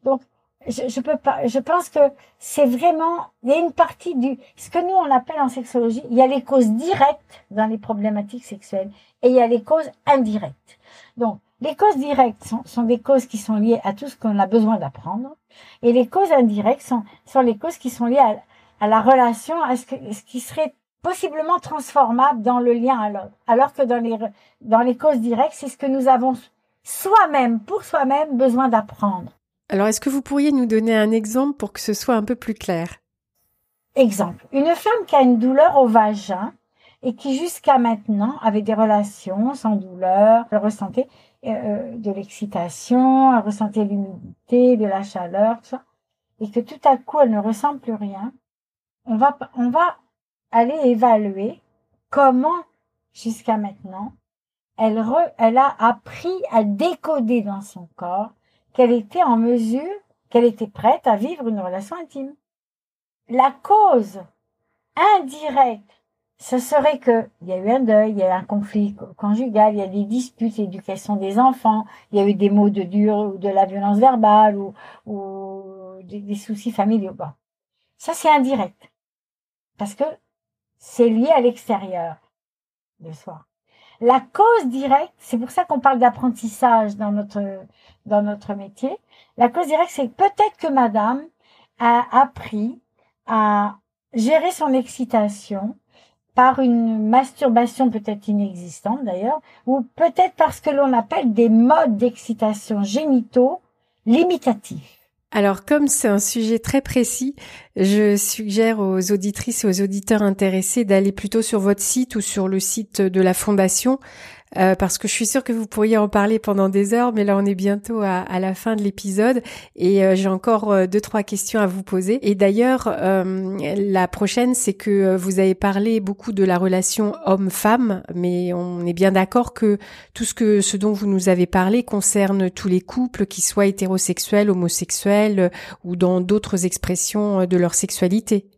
Donc, je, je peux pas, je pense que c'est vraiment, il y a une partie du, ce que nous on appelle en sexologie, il y a les causes directes dans les problématiques sexuelles et il y a les causes indirectes. Donc, les causes directes sont, sont des causes qui sont liées à tout ce qu'on a besoin d'apprendre et les causes indirectes sont, sont les causes qui sont liées à à la relation, à ce, que, ce qui serait possiblement transformable dans le lien à l'autre. Alors que dans les, dans les causes directes, c'est ce que nous avons soi-même, pour soi-même, besoin d'apprendre. Alors, est-ce que vous pourriez nous donner un exemple pour que ce soit un peu plus clair ? Exemple, une femme qui a une douleur au vagin et qui jusqu'à maintenant avait des relations sans douleur, elle ressentait euh, de l'excitation, elle ressentait l'humidité, de la chaleur, tout ça, et que tout à coup elle ne ressent plus rien, on va, on va aller évaluer comment jusqu'à maintenant elle, re, elle a appris à décoder dans son corps qu'elle était en mesure, qu'elle était prête à vivre une relation intime. La cause indirecte, ce serait que il y a eu un deuil, il y a eu un conflit conjugal, il y a des disputes, l'éducation des enfants, il y a eu des maux de dur ou de la violence verbale ou, ou des, des soucis familiaux. Bon. Ça, c'est indirect parce que c'est lié à l'extérieur de soi. La cause directe, c'est pour ça qu'on parle d'apprentissage dans notre dans notre métier. La cause directe, c'est peut-être que madame a appris à gérer son excitation par une masturbation peut-être inexistante d'ailleurs, ou peut-être parce que l'on appelle des modes d'excitation génitaux limitatifs. Alors, comme c'est un sujet très précis, je suggère aux auditrices et aux auditeurs intéressés d'aller plutôt sur votre site ou sur le site de la Fondation, euh, parce que je suis sûre que vous pourriez en parler pendant des heures, mais là, on est bientôt à, à la fin de l'épisode et euh, j'ai encore euh, deux, trois questions à vous poser. Et d'ailleurs, euh, la prochaine, c'est que euh, vous avez parlé beaucoup de la relation homme-femme, mais on est bien d'accord que tout ce, que, ce dont vous nous avez parlé concerne tous les couples, qu'ils soient hétérosexuels, homosexuels, ou dans d'autres expressions de leur sexualité.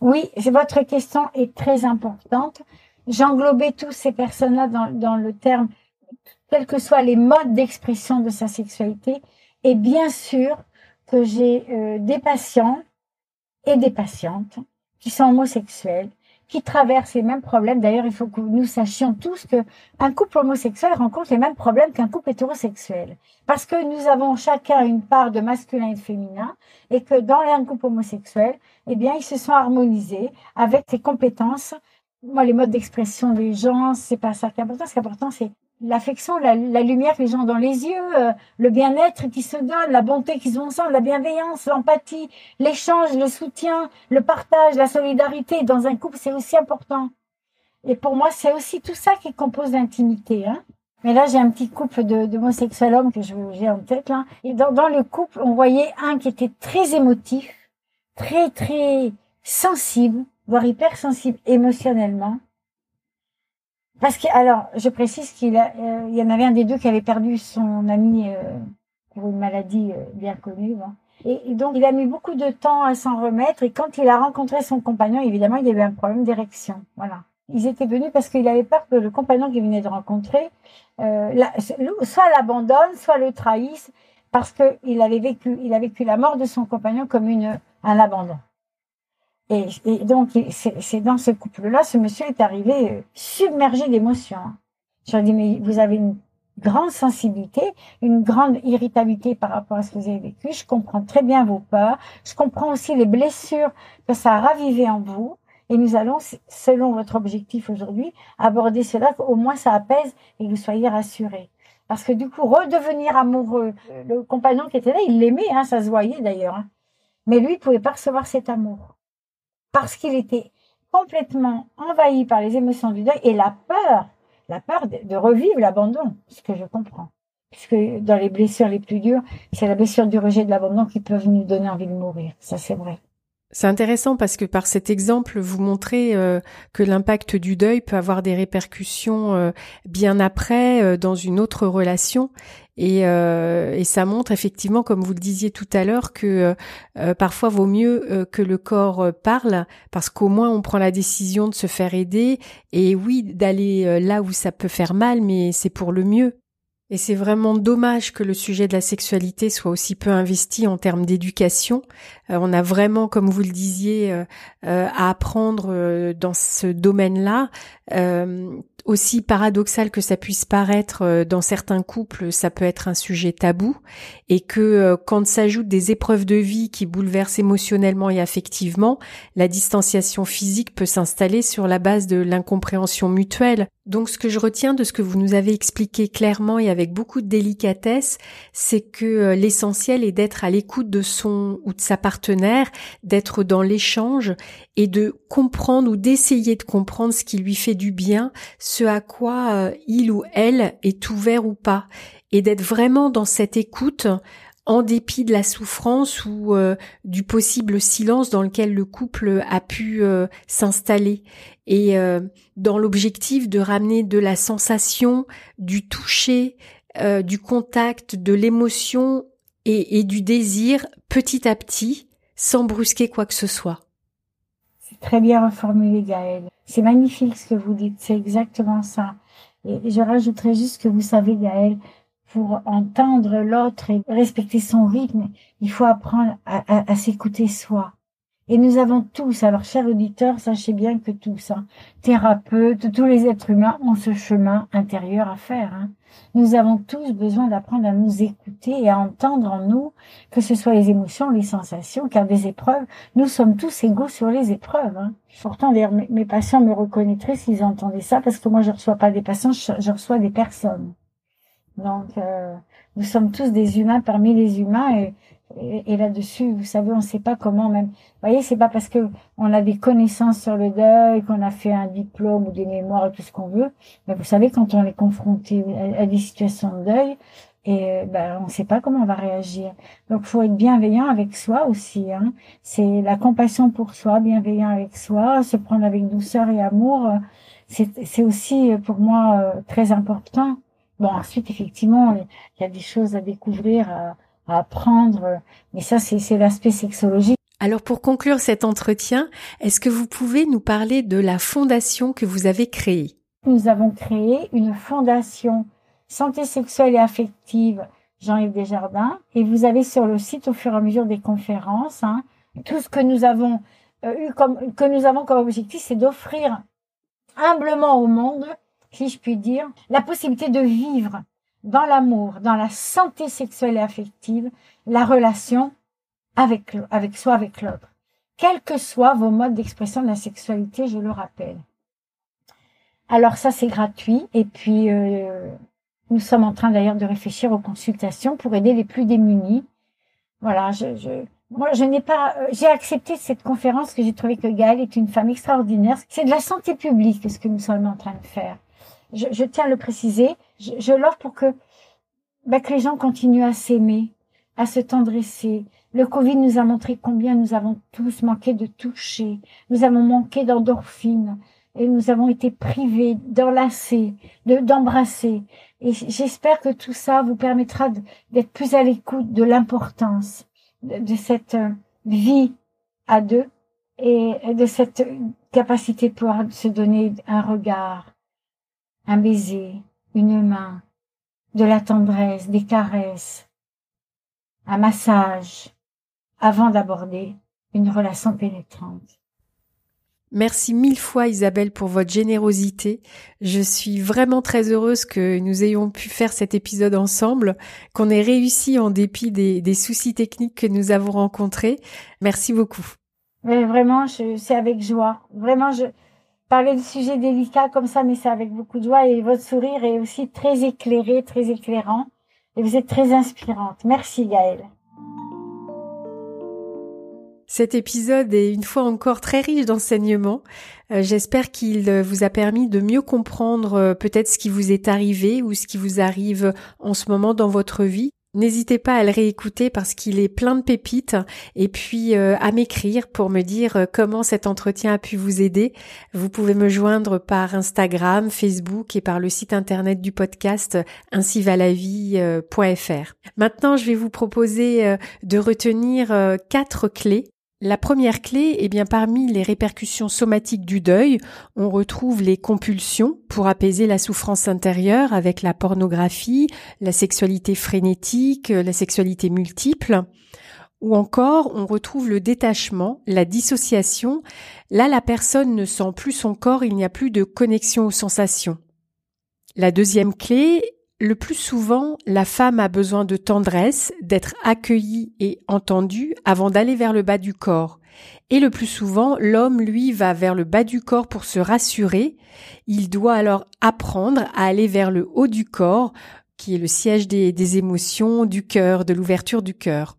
Oui, votre question est très importante. J'englobais tous ces personnes-là dans, dans le terme, quels que soient les modes d'expression de sa sexualité. Et bien sûr que j'ai euh, des patients et des patientes qui sont homosexuels, qui traversent les mêmes problèmes. D'ailleurs, il faut que nous sachions tous que un couple homosexuel rencontre les mêmes problèmes qu'un couple hétérosexuel. Parce que nous avons chacun une part de masculin et de féminin, et que dans un couple homosexuel, eh bien, ils se sont harmonisés avec les compétences. Moi, les modes d'expression des gens, c'est pas ça qui est important. Ce qui est important, c'est l'affection, la, la lumière que les gens ont dans les yeux, euh, le bien-être qu'ils se donnent, la bonté qu'ils ont ensemble, la bienveillance, l'empathie, l'échange, le soutien, le partage, la solidarité. Dans un couple, c'est aussi important. Et pour moi, c'est aussi tout ça qui compose l'intimité. Hein. Mais là, j'ai un petit couple de, d'homosexuels hommes que je, j'ai en tête. Là. Et dans, dans le couple, on voyait un qui était très émotif, très, très sensible, voire hypersensible émotionnellement. Parce que, alors, je précise qu'il a, euh, il y en avait un des deux qui avait perdu son ami euh, pour une maladie euh, bien connue. Hein. Et, et donc, il a mis beaucoup de temps à s'en remettre. Et quand il a rencontré son compagnon, évidemment, il y avait un problème d'érection. Voilà. Ils étaient venus parce qu'il avait peur que le compagnon qu'il venait de rencontrer, euh, la, soit l'abandonne, soit le trahisse, parce que il avait vécu, il a vécu la mort de son compagnon comme une un abandon. Et, et donc, c'est, c'est dans ce couple-là, ce monsieur est arrivé euh, submergé d'émotions. Je lui ai dit, mais vous avez une grande sensibilité, une grande irritabilité par rapport à ce que vous avez vécu. Je comprends très bien vos peurs. Je comprends aussi les blessures que ça a ravivées en vous. Et nous allons, selon votre objectif aujourd'hui, aborder cela, qu'au moins ça apaise et que vous soyez rassurés. Parce que du coup, redevenir amoureux, le compagnon qui était là, il l'aimait, hein, ça se voyait d'ailleurs. Hein. Mais lui, il pouvait pas recevoir cet amour. Parce qu'il était complètement envahi par les émotions du deuil et la peur, la peur de, de revivre l'abandon, ce que je comprends. Puisque dans les blessures les plus dures, c'est la blessure du rejet de l'abandon qui peut nous donner envie de mourir. Ça, c'est vrai. C'est intéressant parce que par cet exemple, vous montrez euh, que l'impact du deuil peut avoir des répercussions euh, bien après, euh, dans une autre relation. Et, euh, et ça montre effectivement, comme vous le disiez tout à l'heure, que euh, parfois vaut mieux euh, que le corps euh, parle, parce qu'au moins on prend la décision de se faire aider et oui, d'aller euh, là où ça peut faire mal, mais c'est pour le mieux. Et c'est vraiment dommage que le sujet de la sexualité soit aussi peu investi en termes d'éducation. Euh, on a vraiment, comme vous le disiez, euh, euh, à apprendre euh, dans ce domaine-là, euh, aussi paradoxal que ça puisse paraître, dans certains couples, ça peut être un sujet tabou, et que quand s'ajoutent des épreuves de vie qui bouleversent émotionnellement et affectivement, la distanciation physique peut s'installer sur la base de l'incompréhension mutuelle. Donc ce que je retiens de ce que vous nous avez expliqué clairement et avec beaucoup de délicatesse, c'est que l'essentiel est d'être à l'écoute de son ou de sa partenaire, d'être dans l'échange et de comprendre ou d'essayer de comprendre ce qui lui fait du bien, ce à quoi il ou elle est ouvert ou pas, et d'être vraiment dans cette écoute en dépit de la souffrance ou euh, du possible silence dans lequel le couple a pu euh, s'installer, et euh, dans l'objectif de ramener de la sensation, du toucher, euh, du contact, de l'émotion et, et du désir petit à petit, sans brusquer quoi que ce soit. C'est très bien reformulé, Gaëlle. C'est magnifique ce que vous dites, c'est exactement ça. Et je rajouterais juste que vous savez, Gaëlle, pour entendre l'autre et respecter son rythme, il faut apprendre à, à, à s'écouter soi. Et nous avons tous, alors chers auditeurs, sachez bien que tous, hein, thérapeutes, tous les êtres humains ont ce chemin intérieur à faire. Hein. Nous avons tous besoin d'apprendre à nous écouter et à entendre en nous, que ce soit les émotions, les sensations, car des épreuves, nous sommes tous égaux sur les épreuves. Hein. Pourtant, d'ailleurs, mes, mes patients me reconnaîtraient s'ils entendaient ça, parce que moi, je reçois pas des patients, je, je reçois des personnes. Donc, euh, nous sommes tous des humains parmi les humains, et, et, et là-dessus, vous savez, on ne sait pas comment même. Vous voyez, c'est pas parce que on a des connaissances sur le deuil, qu'on a fait un diplôme ou des mémoires et tout ce qu'on veut, mais vous savez, quand on est confronté à, à des situations de deuil, et ben, on ne sait pas comment on va réagir. Donc, faut être bienveillant avec soi aussi. Hein. C'est la compassion pour soi, bienveillant avec soi, se prendre avec douceur et amour. C'est, c'est aussi pour moi très important. Bon, ensuite, effectivement, il y a des choses à découvrir, à, à apprendre, mais ça, c'est, c'est l'aspect sexologique. Alors, pour conclure cet entretien, est-ce que vous pouvez nous parler de la fondation que vous avez créée ? Nous avons créé une fondation santé sexuelle et affective Jean-Yves Desjardins, et vous avez sur le site, au fur et à mesure des conférences, hein, tout ce que nous avons euh, eu comme, que nous avons comme objectif, c'est d'offrir humblement au monde, si je puis dire, la possibilité de vivre dans l'amour, dans la santé sexuelle et affective, la relation avec, avec soi, avec l'autre. Quels que soient vos modes d'expression de la sexualité, je le rappelle. Alors ça, c'est gratuit. Et puis, euh, nous sommes en train d'ailleurs de réfléchir aux consultations pour aider les plus démunis. Voilà, je... je Moi, je n'ai pas, euh, j'ai accepté cette conférence que j'ai trouvé que Gaëlle est une femme extraordinaire. C'est de la santé publique, ce que nous sommes en train de faire. Je, je tiens à le préciser. Je, je l'offre pour que, bah, que les gens continuent à s'aimer, à se tendresser. Le Covid nous a montré combien nous avons tous manqué de toucher. Nous avons manqué d'endorphines. Et nous avons été privés d'enlacer, de, d'embrasser. Et j'espère que tout ça vous permettra de, d'être plus à l'écoute de l'importance de cette vie à deux et de cette capacité de pouvoir se donner un regard, un baiser, une main, de la tendresse, des caresses, un massage, avant d'aborder une relation pénétrante. Merci mille fois, Isabelle, pour votre générosité. Je suis vraiment très heureuse que nous ayons pu faire cet épisode ensemble, qu'on ait réussi en dépit des, des soucis techniques que nous avons rencontrés. Merci beaucoup. Mais vraiment, je, c'est avec joie. Vraiment, je parlais de sujets délicats comme ça, mais c'est avec beaucoup de joie. Et votre sourire est aussi très éclairé, très éclairant. Et vous êtes très inspirante. Merci, Gaëlle. Cet épisode est une fois encore très riche d'enseignements. Euh, j'espère qu'il vous a permis de mieux comprendre euh, peut-être ce qui vous est arrivé ou ce qui vous arrive en ce moment dans votre vie. N'hésitez pas à le réécouter parce qu'il est plein de pépites, et puis euh, à m'écrire pour me dire comment cet entretien a pu vous aider. Vous pouvez me joindre par Instagram, Facebook et par le site internet du podcast ainsi va la vie point f r. Maintenant, je vais vous proposer euh, de retenir euh, quatre clés. La première clé, eh bien, parmi les répercussions somatiques du deuil, on retrouve les compulsions pour apaiser la souffrance intérieure avec la pornographie, la sexualité frénétique, la sexualité multiple, ou encore on retrouve le détachement, la dissociation. Là, la personne ne sent plus son corps, il n'y a plus de connexion aux sensations. La deuxième clé, le plus souvent, la femme a besoin de tendresse, d'être accueillie et entendue avant d'aller vers le bas du corps. Et le plus souvent, l'homme, lui, va vers le bas du corps pour se rassurer. Il doit alors apprendre à aller vers le haut du corps, qui est le siège des, des émotions, du cœur, de l'ouverture du cœur.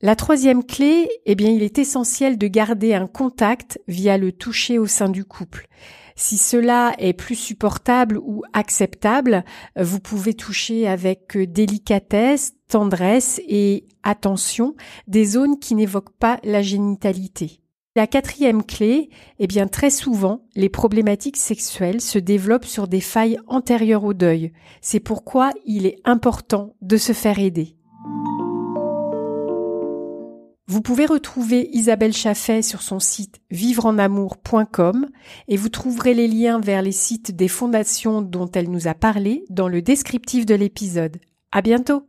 La troisième clé, eh bien, il est essentiel de garder un contact via le toucher au sein du couple. Si cela est plus supportable ou acceptable, vous pouvez toucher avec délicatesse, tendresse et attention des zones qui n'évoquent pas la génitalité. La quatrième clé, eh bien, très souvent, les problématiques sexuelles se développent sur des failles antérieures au deuil. C'est pourquoi il est important de se faire aider. Vous pouvez retrouver Isabelle Chaffet sur son site vivre en amour point com et vous trouverez les liens vers les sites des fondations dont elle nous a parlé dans le descriptif de l'épisode. À bientôt!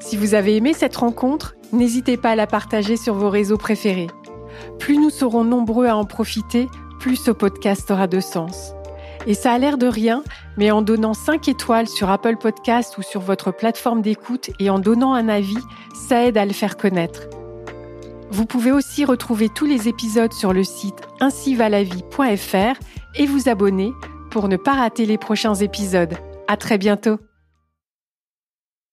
Si vous avez aimé cette rencontre, n'hésitez pas à la partager sur vos réseaux préférés. Plus nous serons nombreux à en profiter, plus ce podcast aura de sens. Et ça a l'air de rien, mais en donnant cinq étoiles sur Apple Podcasts ou sur votre plateforme d'écoute et en donnant un avis, ça aide à le faire connaître. Vous pouvez aussi retrouver tous les épisodes sur le site ainsi va la vie point f r et vous abonner pour ne pas rater les prochains épisodes. À très bientôt!